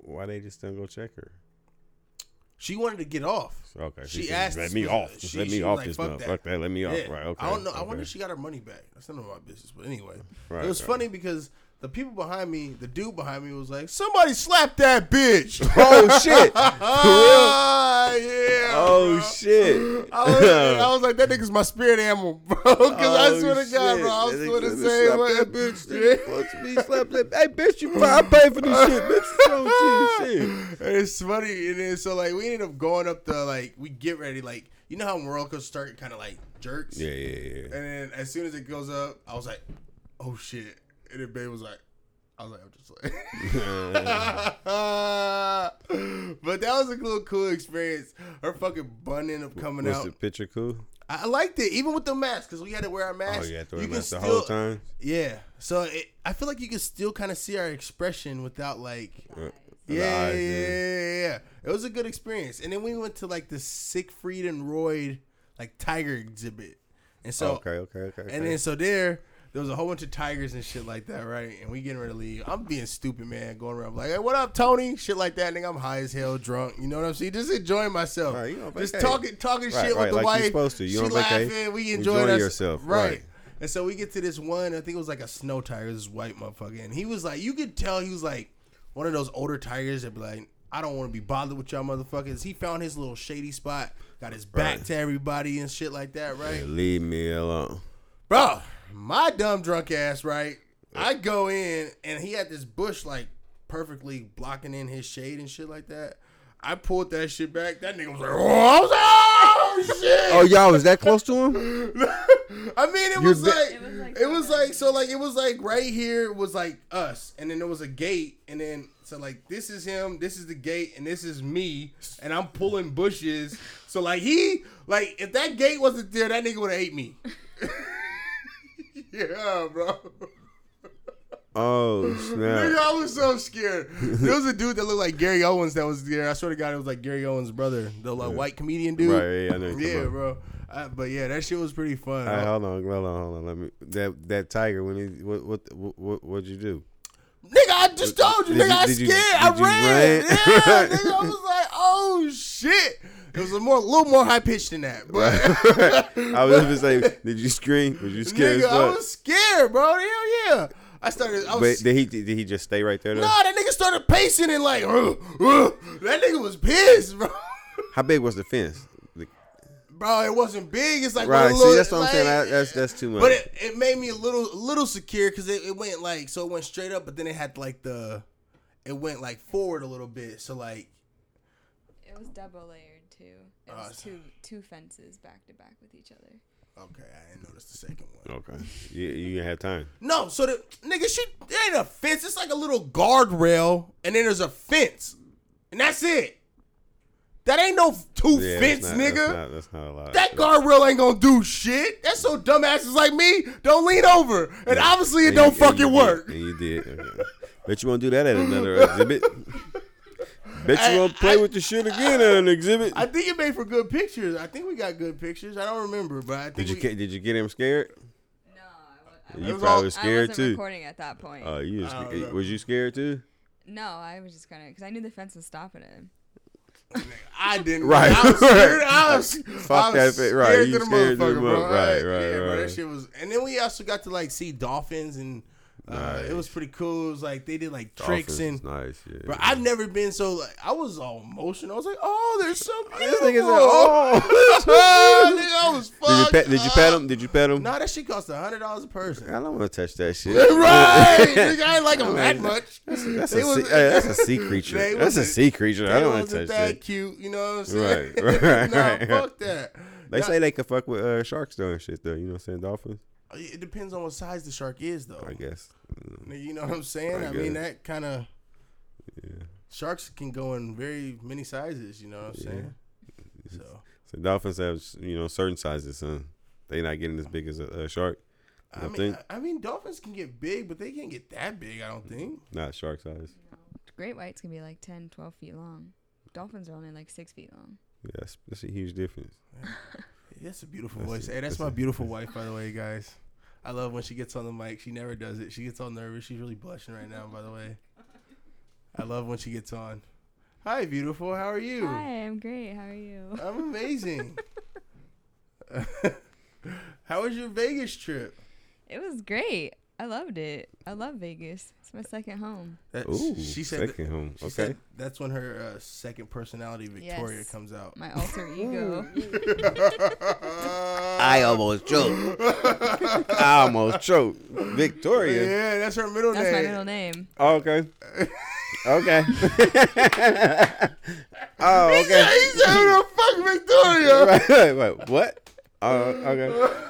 Why they just don't go check her? She wanted to get off. Okay. She, she asked, "Let me off. She, let me off like, this fuck that. fuck that. Let me off." Yeah. Right. Okay. I don't know. Okay. I wonder if she got her money back. That's none of my business. But anyway, right, it was right. funny because the people behind me, the dude behind me, was like, "Somebody slap that bitch!" Oh shit! For real? Yeah. Oh shit! I was, I was like, that nigga's my spirit animal, bro. Because oh, I swear shit. to God, bro, I was doing the same. Like, that bitch, me slap that. Hey, bitch, you I pay for this shit, bitch. Oh, shit. It's funny, and then so like we ended up going up the like we get ready like. You know how when roller coasters start, it kind of like jerks. Yeah, yeah, yeah. And then as soon as it goes up, I was like, "Oh shit!" And then babe was like, "I was like, I'm just like." But that was a little cool experience. Her fucking bun ended up coming was out. Was the picture cool? I liked it, even with the mask, because we had to wear our mask. Oh, you had to wear a mask the whole time. Yeah, so it, I feel like you can still kind of see our expression without like. Uh. Yeah, eyes, yeah, yeah, yeah. It was a good experience. And then we went to like the Siegfried and Roy like tiger exhibit. And so okay, okay, okay. And okay. then so there there was a whole bunch of tigers and shit like that, right? And we getting ready to leave. I'm being stupid, man, going around like, "Hey, what up, Tony?" Shit like that. Nigga, I'm high as hell, drunk. You know what I'm saying? Just enjoying myself. Right, you know, just talking talking right, shit right, with the like wife. You're supposed to. You she laughing. We enjoying, enjoying us. yourself. Right. right. And so we get to this one, I think it was like a snow tire, this white motherfucker. And he was like, you could tell he was like one of those older tires that be like, I don't want to be bothered with y'all motherfuckers. He found his little shady spot, got his back right to everybody and shit like that, right? Yeah, leave me alone. Bro, my dumb drunk ass, right? Yeah. I go in and he had this bush like perfectly blocking in his shade and shit like that. I pulled that shit back. That nigga was like, oh, I was like, oh shit. Oh, y'all was that close to him? I mean, it was, like, it was like, it was like, so like, it was like right here was like us. And then there was a gate. And then, so like, this is him. This is the gate. And this is me. And I'm pulling bushes. So like he, like, if that gate wasn't there, that nigga would have ate me. Yeah, bro. Oh snap! Nigga, I was so scared. There was a dude that looked like Gary Owens that was there. I swear to God, it was like Gary Owens' brother, the like yeah. white comedian dude. Right? Yeah, I know. Yeah, bro. I, but yeah, that shit was pretty fun. All right, hold on, hold on, hold on. Let me that that tiger. When he what what what what what'd you do? Nigga, I just told you. Did nigga, you, I scared. You, I ran. ran? Yeah, nigga, I was like, oh shit. It was a more, a little more high pitched than that. But I was just saying, did you scream? Was you scared? Nigga, I was scared, bro. Hell yeah. I started. I was, but did he did he just stay right there? Though? Nah, that nigga started pacing and like, ugh, ugh. That nigga was pissed, bro. How big was the fence? The... Bro, it wasn't big. It's like right. Little, see, that's what like, I'm saying. I, that's that's too much. But it, it made me a little a little secure because it, it went like so it went straight up, but then it had like the it went like forward a little bit. So like, it was double layered too. It was uh, two two fences back to back with each other. Okay, I didn't notice the second one. Okay. You, you didn't have time. No, so the nigga, she it ain't a fence. It's like a little guardrail, and then there's a fence. And that's it. That ain't no two yeah, fence, that's not, nigga. That's not, that's not a lot. That guardrail ain't gonna do shit. That's so dumbasses like me don't lean over. And yeah. obviously it and don't you, fucking and work. Did, and you did. Okay. Bet you won't do that at another exhibit. Bet you I, won't play I, with the shit again I, at an exhibit. I think it made for good pictures. I think we got good pictures. I don't remember, but I think did you we, did you get him scared? No, I, was, I you was probably all, scared I wasn't too. Recording at that point. Oh, uh, you was, was you scared too? No, I was just kind of because I knew the fence was stopping him. I didn't. Right. I was scared. I was, Fuck I was that scared right. to you the scared motherfucker, bro. Right, right, right. Yeah, right. Bro, that shit was. And then we also got to like see dolphins and. Uh, nice. It was pretty cool. It was like they did like tricks Dolphins, and nice, yeah, bro, yeah. I've never been so like I was all emotional. I was like, oh, they're so beautiful. This nigga said, oh, I was fucked. Did you pet, did you pet him? Did you pet him? Nah, that shit cost a hundred dollars a person. I don't want to touch that shit. Right? Nigga, I ain't like him that much. That's, that's, a, was, sea, hey, that's a sea creature. That's a sea creature. I don't want to touch that. That cute, you know what I'm saying? Right, right, nah, right. Fuck that. They nah. say they can fuck with uh, sharks though and shit though. You know what I'm saying? Dolphins. It depends on what size the shark is, though. I guess. You know what I'm saying? I, I mean, that kind of... Yeah. Sharks can go in very many sizes, you know what I'm yeah. saying? So so dolphins have, you know, certain sizes, huh? They not getting as big as a, a shark, I, I mean, think. I, I mean, dolphins can get big, but they can't get that big, I don't think. Not shark size. No. Great whites can be like ten, twelve feet long. Dolphins are only like six feet long. Yeah, that's, that's a huge difference. Yeah. That's a beautiful that's voice. It. Hey, that's, that's my it. beautiful wife, by the way, guys. I love when she gets on the mic. She never does it. She gets all nervous. She's really blushing right now, by the way. I love when she gets on. Hi, beautiful. How are you? Hi, I'm great. How are you? I'm amazing. How was your Vegas trip? It was great. I loved it. I love Vegas. It's my second home. That, Ooh, she said second that, home. She okay. Said that's when her uh, second personality, Victoria, yes, comes out. My alter ego. I almost choked. I almost choked. Victoria. Yeah, that's her middle that's name. That's my middle name. Oh, okay. Okay. Oh, okay. He said, he said, who the fuck Victoria? Right, right, right. What? Oh, uh, okay.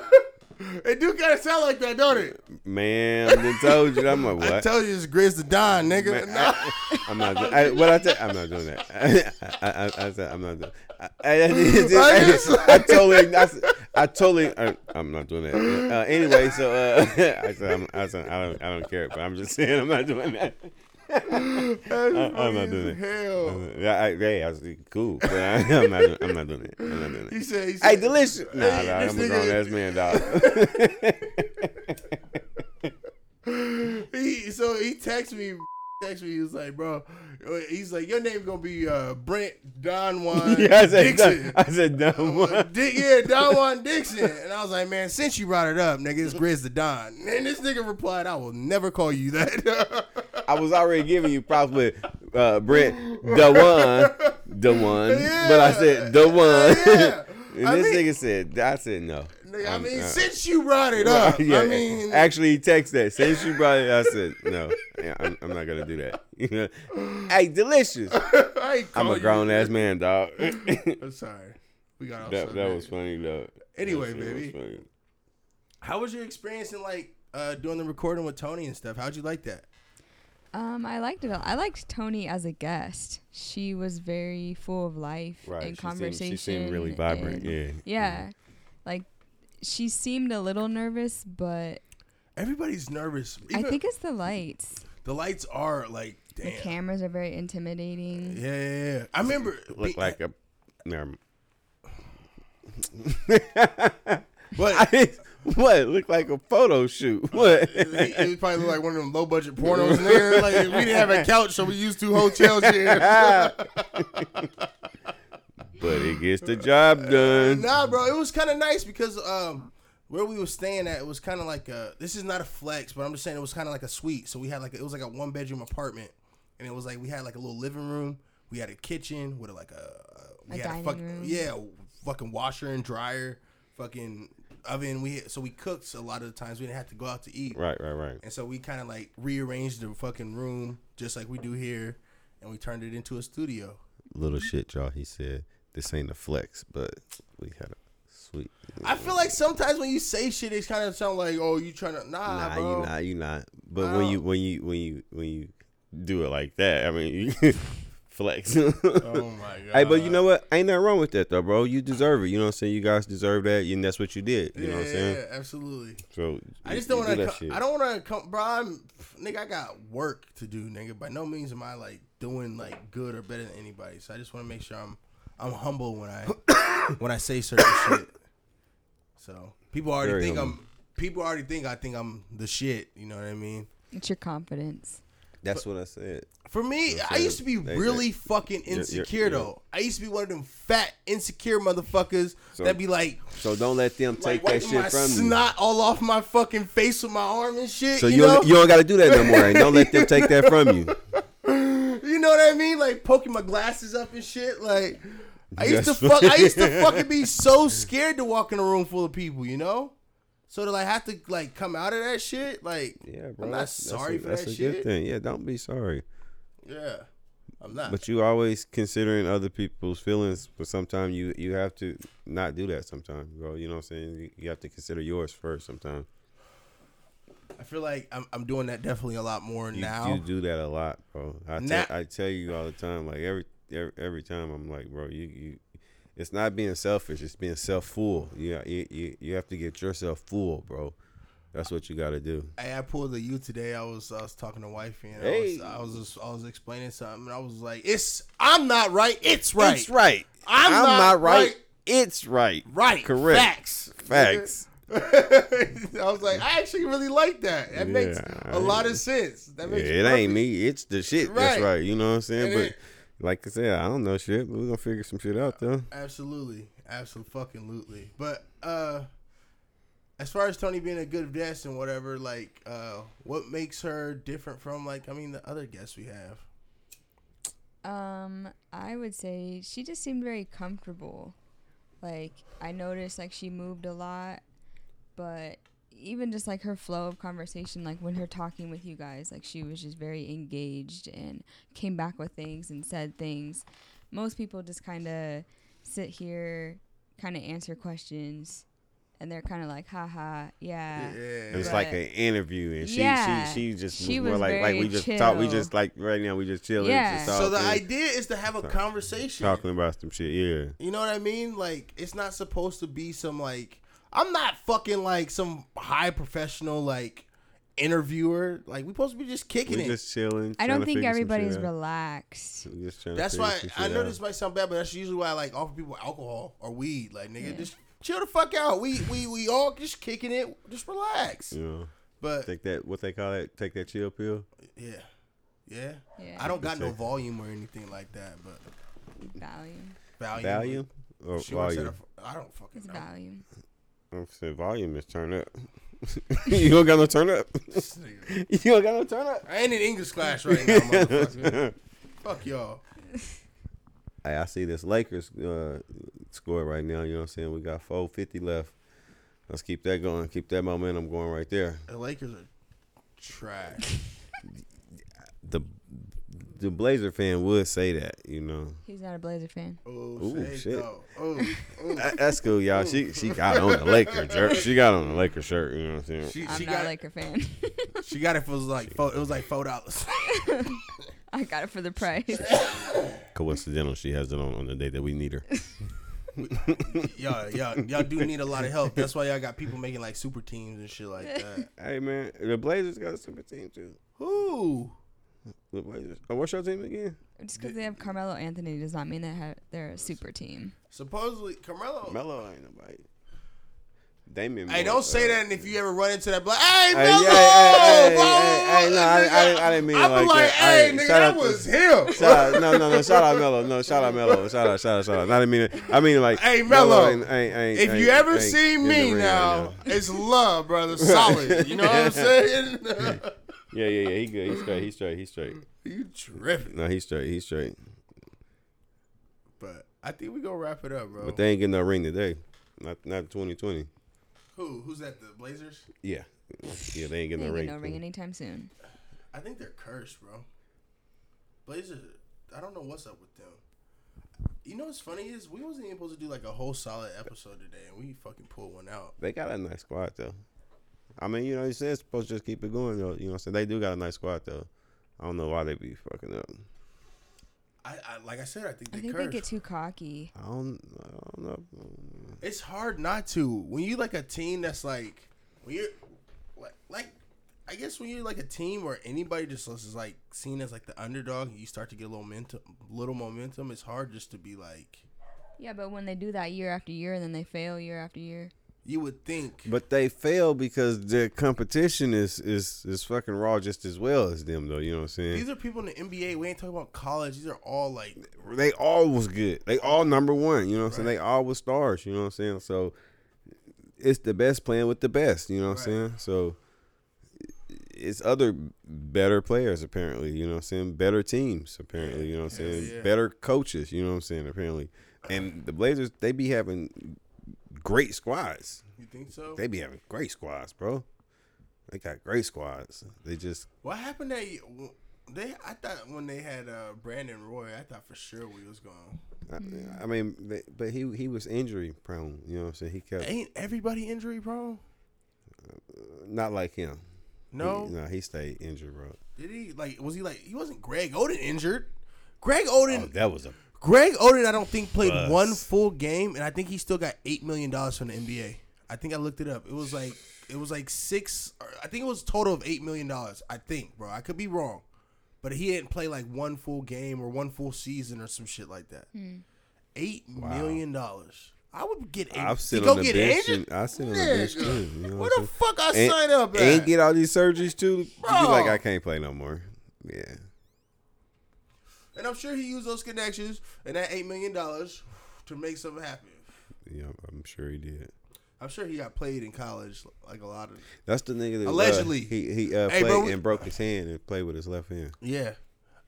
It do kind of sound like that, don't it? Man, I told you. I'm like, what? I told you it's Grizz to Don, nigga. Man, no. I, I'm not doing that. What I tell I'm not doing that. I, I, I, I said, I'm not doing that. I, I, I, I, I totally, I, I totally, I, I'm not doing that. Uh, anyway, so uh, I said, I'm, I, said I, don't, I don't care, but I'm just saying I'm not doing that. I'm, I'm not doing it. Hell. Yeah, I, yeah, I was cool, but I, I'm not. Doing, I'm not doing it. I'm not doing it. He said, he said "Hey, delicious." Nah, nah, I'm a grown ass man, dog. he, so he texted me text me. He was like, bro, he's like, your name gonna be uh, Brent Don Juan yeah, I said, Dixon. I said Don Juan. Uh, D- yeah, Don Juan Dixon. And I was like, man, since you brought it up, nigga, it's Grizz the Don. And this nigga replied, I will never call you that. I was already giving you props with uh, Brent Dawan, Dawan, yeah. But I said Dawan. Yeah. And I this mean, nigga said, I said no. I mean, uh, since you brought it up, yeah, I mean. Actually, he texted that. Since you brought it up, I said, no, yeah, I'm, I'm not going to do that. Hey, delicious. I'm a grown-ass man, dog. I'm sorry. We got off That, that was funny, though. Anyway, baby. Was how was your experience in, like, uh, doing the recording with Tony and stuff? How'd you like that? Um, I liked it. I liked Tony as a guest. She was very full of life right. and she conversation. Seemed, she seemed really vibrant, and, yeah. Yeah. Mm-hmm. Like, she seemed a little nervous, but... Everybody's nervous. Even I think it's the lights. The lights are, like, damn. The cameras are very intimidating. Yeah, yeah, yeah. I remember... Look like a... Never But... I, what? It looked like a photo shoot. What? It, it probably looked like one of them low budget pornos. Nigga. Like we didn't have a couch, so we used two hotel chairs. But it gets the job done. Nah, bro, it was kind of nice because um, where we were staying at, it was kind of like a. This is not a flex, but I'm just saying it was kind of like a suite. So we had like a, it was like a one bedroom apartment, and it was like we had like a little living room. We had a kitchen with like a. We a had dining a fuck, room. Yeah, fucking washer and dryer, fucking. Oven we so we cooked a lot of the times. We didn't have to go out to eat. Right, right, right. And so we kind of like rearranged the fucking room just like we do here, and we turned it into a studio. Little shit, y'all. He said this ain't a flex, but we had a sweet. I feel like sometimes when you say shit, it kind of sound like, oh, you trying to nah, nah, bro. you not, you not. But I when you when you when you when you do it like that, I mean. You Flex. Oh my god. Hey, but you know what? Ain't nothing wrong with that though, bro. You deserve it. You know what I'm saying? You guys deserve that, and that's what you did. You yeah, know what I'm saying? Yeah, absolutely. So I just don't want to. Com- I don't want to come, bro. I'm, nigga, I got work to do, nigga. By no means am I like doing like good or better than anybody. So I just want to make sure I'm, I'm humble when I, when I say certain shit. So people already Very think humble. I'm. People already think I think I'm the shit. You know what I mean? It's your confidence. That's but what I said. For me, you know I used to be they, really they, fucking insecure, you're, you're, though. You're, I used to be one of them fat, insecure motherfuckers so, that be like... So don't let them take like, that shit my from you. Snot all off my fucking face with my arm and shit, So you, you know? Don't, you don't got to do that no more. And don't let them take that from you. You know what I mean? Like, poking my glasses up and shit. Like, I used That's to fuck. I used to fucking be so scared to walk in a room full of people, you know? So to like have to like come out of that shit, like yeah, bro, I'm not sorry a, for that shit. Good thing. Yeah, don't be sorry. Yeah, I'm not. But you always considering other people's feelings, but sometimes you, you have to not do that. Sometimes, bro, you know what I'm saying. You, you have to consider yours first. Sometimes. I feel like I'm I'm doing that definitely a lot more you, now. You do that a lot, bro. I te- now- I tell you all the time, like every every, every time I'm like, bro, you you. It's not being selfish. It's being self-full. Yeah, you, you, you have to get yourself full, bro. That's what you got to do. Hey, I pulled a U today. I was I was talking to wifey, and hey. I was I was, I was explaining something, and I was like, "It's I'm not right. It's right. It's right. I'm, I'm not, not right. right. It's right. Right. Correct. Facts. Facts." I was like, I actually really like that. That yeah, makes a lot of sense. That makes yeah, it perfect. Ain't me. It's the shit. Right. That's right. You know what I'm saying? And but. It, Like I said, I don't know shit, but we're going to figure some shit out, though. Absolutely. Absolutely. But uh, as far as Tony being a good guest and whatever, like, uh, what makes her different from, like, I mean, the other guests we have? Um, I would say she just seemed very comfortable. Like, I noticed, like, she moved a lot, but even just, like, her flow of conversation, like, when her talking with you guys, like, she was just very engaged and came back with things and said things. Most people just kind of sit here, kind of answer questions, and they're kind of like, ha-ha, yeah. yeah. It's like an interview, and she yeah, she, she just she was more like, like, we just chill. Talk, we just, like, right now, we just chilling. Yeah. Just so the idea is to have a talk, conversation. Talking about some shit, yeah. You know what I mean? Like, it's not supposed to be some, like, I'm not fucking like some high professional like interviewer. Like we supposed to be just kicking We're it, just chilling. I don't think everybody's relaxed. Just that's why I, I know this might sound bad, but that's usually why I like offer people alcohol or weed. Like nigga, yeah. just chill the fuck out. We we we all just kicking it. Just relax. Yeah. But take that. What they call that? Take that chill pill. Yeah. Yeah. Yeah. I don't got no volume or anything like that, but volume. Volume. Volume. Or she volume. A, I don't fucking it's know. Volume. I said volume is turn up. You don't got no turn up. You don't got no turn up. I ain't in English class right now, motherfucker. Fuck y'all. Hey, I see this Lakers uh, score right now. You know what I'm saying? We got four fifty left. Let's keep that going. Keep that momentum going right there. The Lakers are trash. the The Blazer fan would say that, you know. He's not a Blazer fan. Oh shit! Ooh. Ooh. That's cool, y'all. Ooh. She she got on the Laker shirt. She got on the Laker shirt. You know what I'm saying? She, I'm she not got a Laker fan. She got it for like four, it was like four dollars. I got it for the price. Coincidental, she has it on on the day that we need her. y'all, y'all, y'all do need a lot of help. That's why y'all got people making like super teams and shit like that. Hey man, the Blazers got a super team too. Who? The Blazers. Oh, what's your team again? Just because they have Carmelo Anthony does not mean they have, they're a super team. Supposedly, Carmelo. Carmelo ain't nobody. Damian. Hey, don't uh, say that. And if you ever run into that black, hey, Melo, hey, hey, hey, bro, hey, hey, no, I, I, I didn't mean I it like, like that. I be like, hey, nigga, that was him. Shout out, no, no, no, shout out Melo. No, shout out Melo. Shout out, shout out, shout out. No, I didn't mean it. I mean like, hey, Melo. Ain't, ain't, ain't, if ain't, you ever see me now, right now, it's love, brother. Solid. You know what I'm saying? Yeah, yeah, yeah. He good. He's straight. He's straight. He's straight. You tripping? No, he's straight. He's straight. But I think we gonna wrap it up, bro. But they ain't getting no ring today. Not not twenty twenty. Who? Who's that? The Blazers? Yeah. Yeah, they ain't getting they no ring. They ain't getting no ring anytime soon. I think they're cursed, bro. Blazers, I don't know what's up with them. You know what's funny is we wasn't even supposed to do like a whole solid episode today, and we fucking pulled one out. They got a nice squad, though. I mean, you know, it's supposed to just keep it going, though. You know what I'm saying? They do got a nice squad, though. I don't know why they be fucking up. I, I Like I said, I think they I think curse. They get too cocky. I don't, I don't know. It's hard not to. When you like a team that's like, when you're, like, like I guess when you're like a team or anybody just is like seen as like the underdog, and you start to get a little, momentum, little momentum, it's hard just to be like. Yeah, but when they do that year after year, and then they fail year after year. You would think. But they fail because their competition is, is, is fucking raw just as well as them, though. You know what I'm saying? These are people in the N B A. We ain't talking about college. These are all like. They all was good. They all number one. You know what right. I'm saying? They all was stars. You know what I'm saying? So it's the best playing with the best. You know what right. I'm saying? So it's other better players, apparently. You know what I'm saying? Better teams, apparently. You know what I'm saying? Yeah. Better coaches. You know what I'm saying? Apparently. And the Blazers, they be having. Great squads. You think so? They be having great squads, bro. They got great squads. They just. What happened that they? I thought when they had uh, Brandon Roy, I thought for sure we was gone. I, I mean, they, but he he was injury prone. You know what I'm saying? He kept. Ain't everybody injury prone? Uh, not like him. No. He, no, he stayed injured, bro. Did he like? Was he like? He wasn't Greg Oden injured. Greg Oden. Oh, that was a. Greg Oden, I don't think, played Buzz. one full game, and I think he still got eight million dollars from the N B A. I think I looked it up. It was like it was like six – I think it was a total of eight million dollars, I think, bro. I could be wrong. But he didn't play like one full game or one full season or some shit like that. Mm. eight million dollars. I would get – I've seen on the bench. And, I've seen on the bench, too. You know what the fuck I and, sign up at? And get all these surgeries, too? Bro. You be like, I can't play no more. Yeah. And I'm sure he used those connections and that eight million dollars to make something happen. Yeah, I'm sure he did. I'm sure he got played in college like a lot of. That's the nigga that allegedly uh, he he uh, hey, played bro, and broke his hand and played with his left hand. Yeah.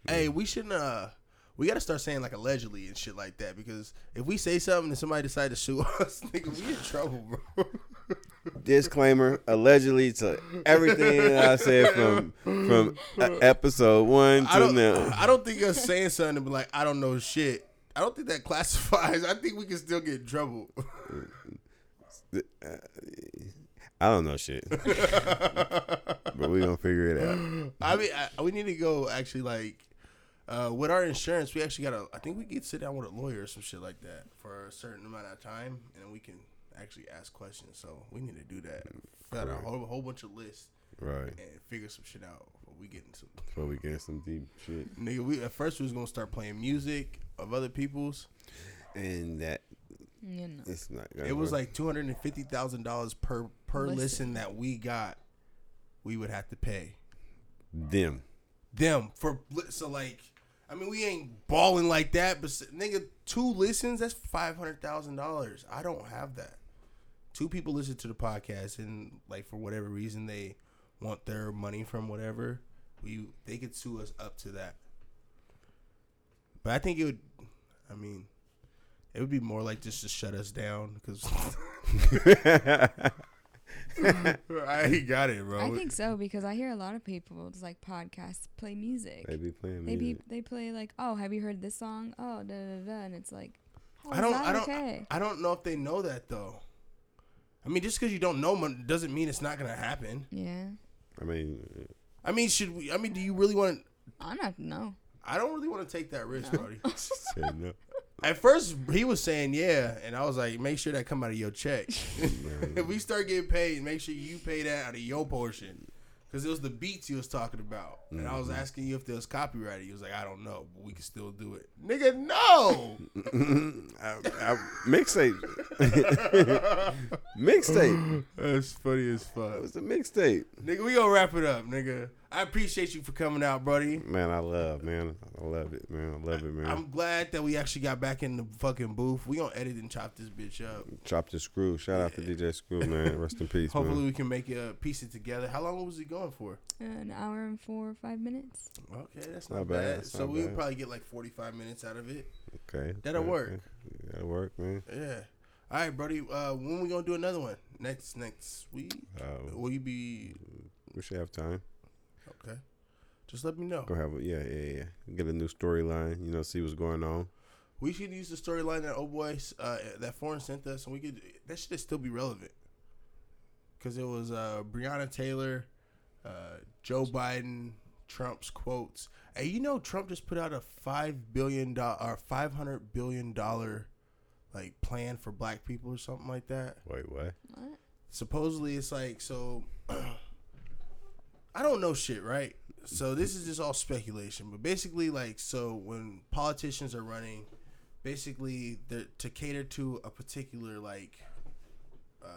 yeah. Hey, we shouldn't. Uh, we got to start saying like allegedly and shit like that because if we say something and somebody decide to sue us, nigga, we in trouble, bro. Disclaimer: allegedly to everything I said from from episode one to now. I don't think us saying something to be like I don't know shit. I don't think that classifies. I think we can still get in trouble. I don't know shit, but we gonna figure it out. I mean, I, we need to go actually like uh, with our insurance. We actually gotta. I think we could sit down with a lawyer or some shit like that for a certain amount of time, and then we can. Actually ask questions, so we need to do that. Got a whole, whole bunch of lists, right? And figure some shit out before we get into. Before we get some deep shit, nigga. We at first we was gonna start playing music of other people's, and that you know it's not. It work. Was like two hundred and fifty thousand dollars per per listen. listen that we got. We would have to pay them. them for so like I mean we ain't balling like that, but nigga, two listens, that's five hundred thousand dollars. I don't have that. Two people listen to the podcast and like for whatever reason they want their money from whatever. We they could sue us up to that. But I think it would. I mean, it would be more like just to shut us down because I got it, bro. I think so because I hear a lot of people just like podcasts play music. They be playing music. They be they play like, oh, have you heard this song? Oh, da da da, and it's like, oh, I don't, I don't, okay? I don't know if they know that though. I mean, just because you don't know doesn't mean it's not gonna happen. Yeah. I mean. I mean, should we? I mean, do you really want? I'm not no. I don't really want to take that risk, no. Brody. No. At first, he was saying, yeah. And I was like, make sure that come out of your check. If we start getting paid, make sure you pay that out of your portion. Because it was the beats you was talking about. And mm-hmm. I was asking you if there was copyright. He was like, I don't know, but we can still do it. Nigga, no. Mixtape. Mixtape. That's funny as fuck. It was a mixtape. Nigga, we gonna wrap it up, nigga. I appreciate you for coming out, buddy. Man, I love, man. I love it, man. I love it, man. I'm glad that we actually got back in the fucking booth. We gonna edit and chop this bitch up. Chop the screw. Shout out to D J Screw, man. Rest in peace, Hopefully man. Hopefully we can make it, uh, piece it together. How long was it going for? Uh, an hour and four or five minutes. Okay, that's not, not bad. bad. That's so we'll probably get like forty-five minutes out of it. Okay. That'll okay. work. That'll work, man. Yeah. All right, buddy. Uh, when we gonna do another one? Next, next week? Uh, Will you be... We should have time. Okay, just let me know. Go have a, yeah, yeah, yeah. Get a new storyline. You know, see what's going on. We should use the storyline that old boy, uh, that Foreign sent us, and we could that should still be relevant. Cause it was uh, Brianna Taylor, uh, Joe Biden, Trump's quotes. Hey, you know Trump just put out a five billion dollar or five hundred billion dollar like plan for black people or something like that. Wait, what? What? Supposedly, it's like so. I don't know shit, right? So this is just all speculation, but basically, like, so when politicians are running, basically they're to cater to a particular like uh,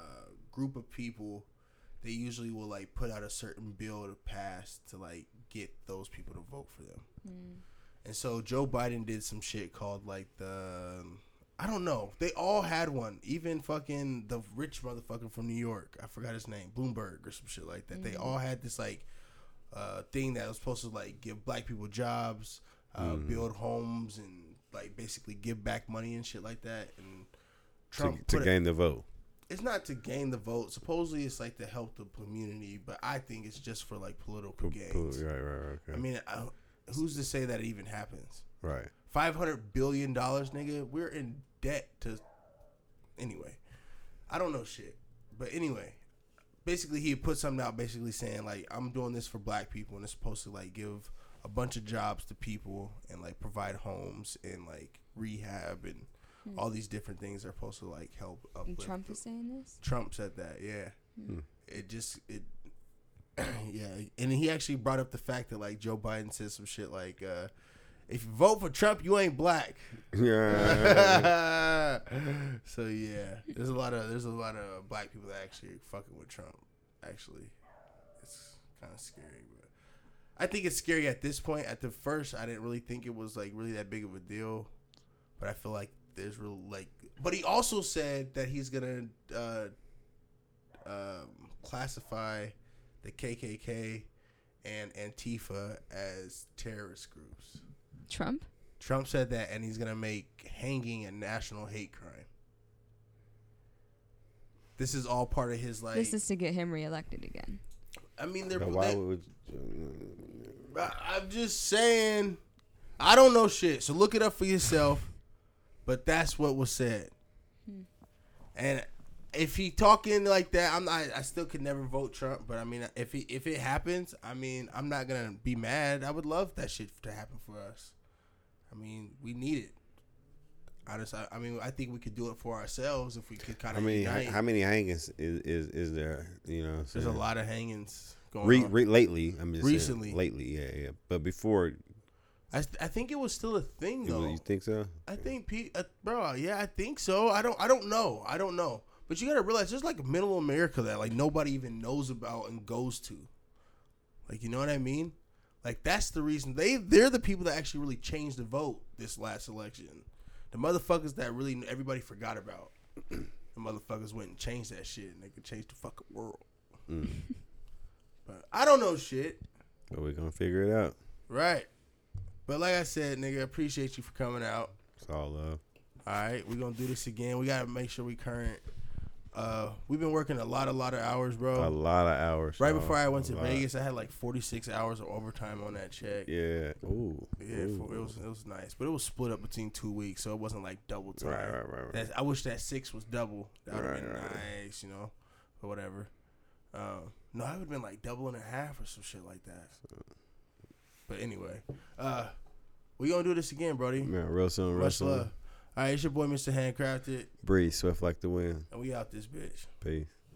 group of people, they usually will like put out a certain bill to pass to like get those people to vote for them. Mm. And so Joe Biden did some shit called like the I don't know. They all had one. Even fucking the rich motherfucker from New York. I forgot his name. Bloomberg or some shit like that. Mm-hmm. They all had this, like, uh, thing that was supposed to, like, give black people jobs, uh, mm-hmm. build homes, and, like, basically give back money and shit like that. And Trump To, to gain it, the vote. It's not to gain the vote. Supposedly it's, like, to help the community, but I think it's just for, like, political gains. Po- po- right, right, right. Okay. I mean, I, who's to say that it even happens? Right. five hundred billion dollars, nigga. We're in debt to... Anyway. I don't know shit. But anyway, basically he put something out basically saying, like, I'm doing this for black people and it's supposed to, like, give a bunch of jobs to people and, like, provide homes and, like, rehab and hmm. all these different things are supposed to, like, help uplift. Trump is saying this? Trump said that, yeah. Hmm. It just... it, yeah. And he actually brought up the fact that, like, Joe Biden said some shit like... uh if you vote for Trump, you ain't black. Yeah. So yeah, there's a lot of there's a lot of black people that actually are fucking with Trump. Actually, it's kind of scary, but I think it's scary at this point. At the first, I didn't really think it was like really that big of a deal, but I feel like there's real like. But he also said that he's gonna uh, um, classify the K K K and Antifa as terrorist groups. Trump? Trump said that, and he's going to make hanging a national hate crime. This is all part of his, like... This is to get him reelected again. I mean, they're... Why they, would you, I'm just saying... I don't know shit, so look it up for yourself. But that's what was said. Hmm. And if he talking like that, I'm not, I still could never vote Trump. But, I mean, if he, if it happens, I mean, I'm not going to be mad. I would love that shit to happen for us. I mean, we need it. Honestly, I, I mean, I think we could do it for ourselves if we could kind of. I mean, unite. How many hangings is, is, is there? You know, there's a lot of hangings going re, on re, lately. I'm just recently, saying, lately, yeah, yeah. But before, I, I think it was still a thing though. Was, you think so? I think, Pete, uh, bro, yeah, I think so. I don't, I don't know, I don't know. But you gotta realize there's like middle America that like nobody even knows about and goes to, like you know what I mean. Like, that's the reason. They, they're the people that actually really changed the vote this last election. The motherfuckers that really everybody forgot about. The motherfuckers went and changed that shit, and they could change the fucking world. Mm. But I don't know shit. But we're going to figure it out. Right. But like I said, nigga, I appreciate you for coming out. It's all love. All right, we're going to do this again. We got to make sure we current. Uh, we've been working a lot, a lot of hours, bro. A lot of hours. Right, y'all. Before I went to Vegas, I had like forty-six hours of overtime on that check. Yeah. Ooh. Yeah, Ooh. For, it was it was nice, but it was split up between two weeks, so it wasn't like double time. Right, right, right. right. That's, I wish that six was double. That would have right, been right. nice, you know, or whatever. Um, no, I would have been like double and a half or some shit like that. But anyway, uh, we gonna do this again, Brody. Man, real soon, real soon. Love. All right, it's your boy, Mister Handcrafted. Bree Swift like the wind. And we out this bitch. Peace.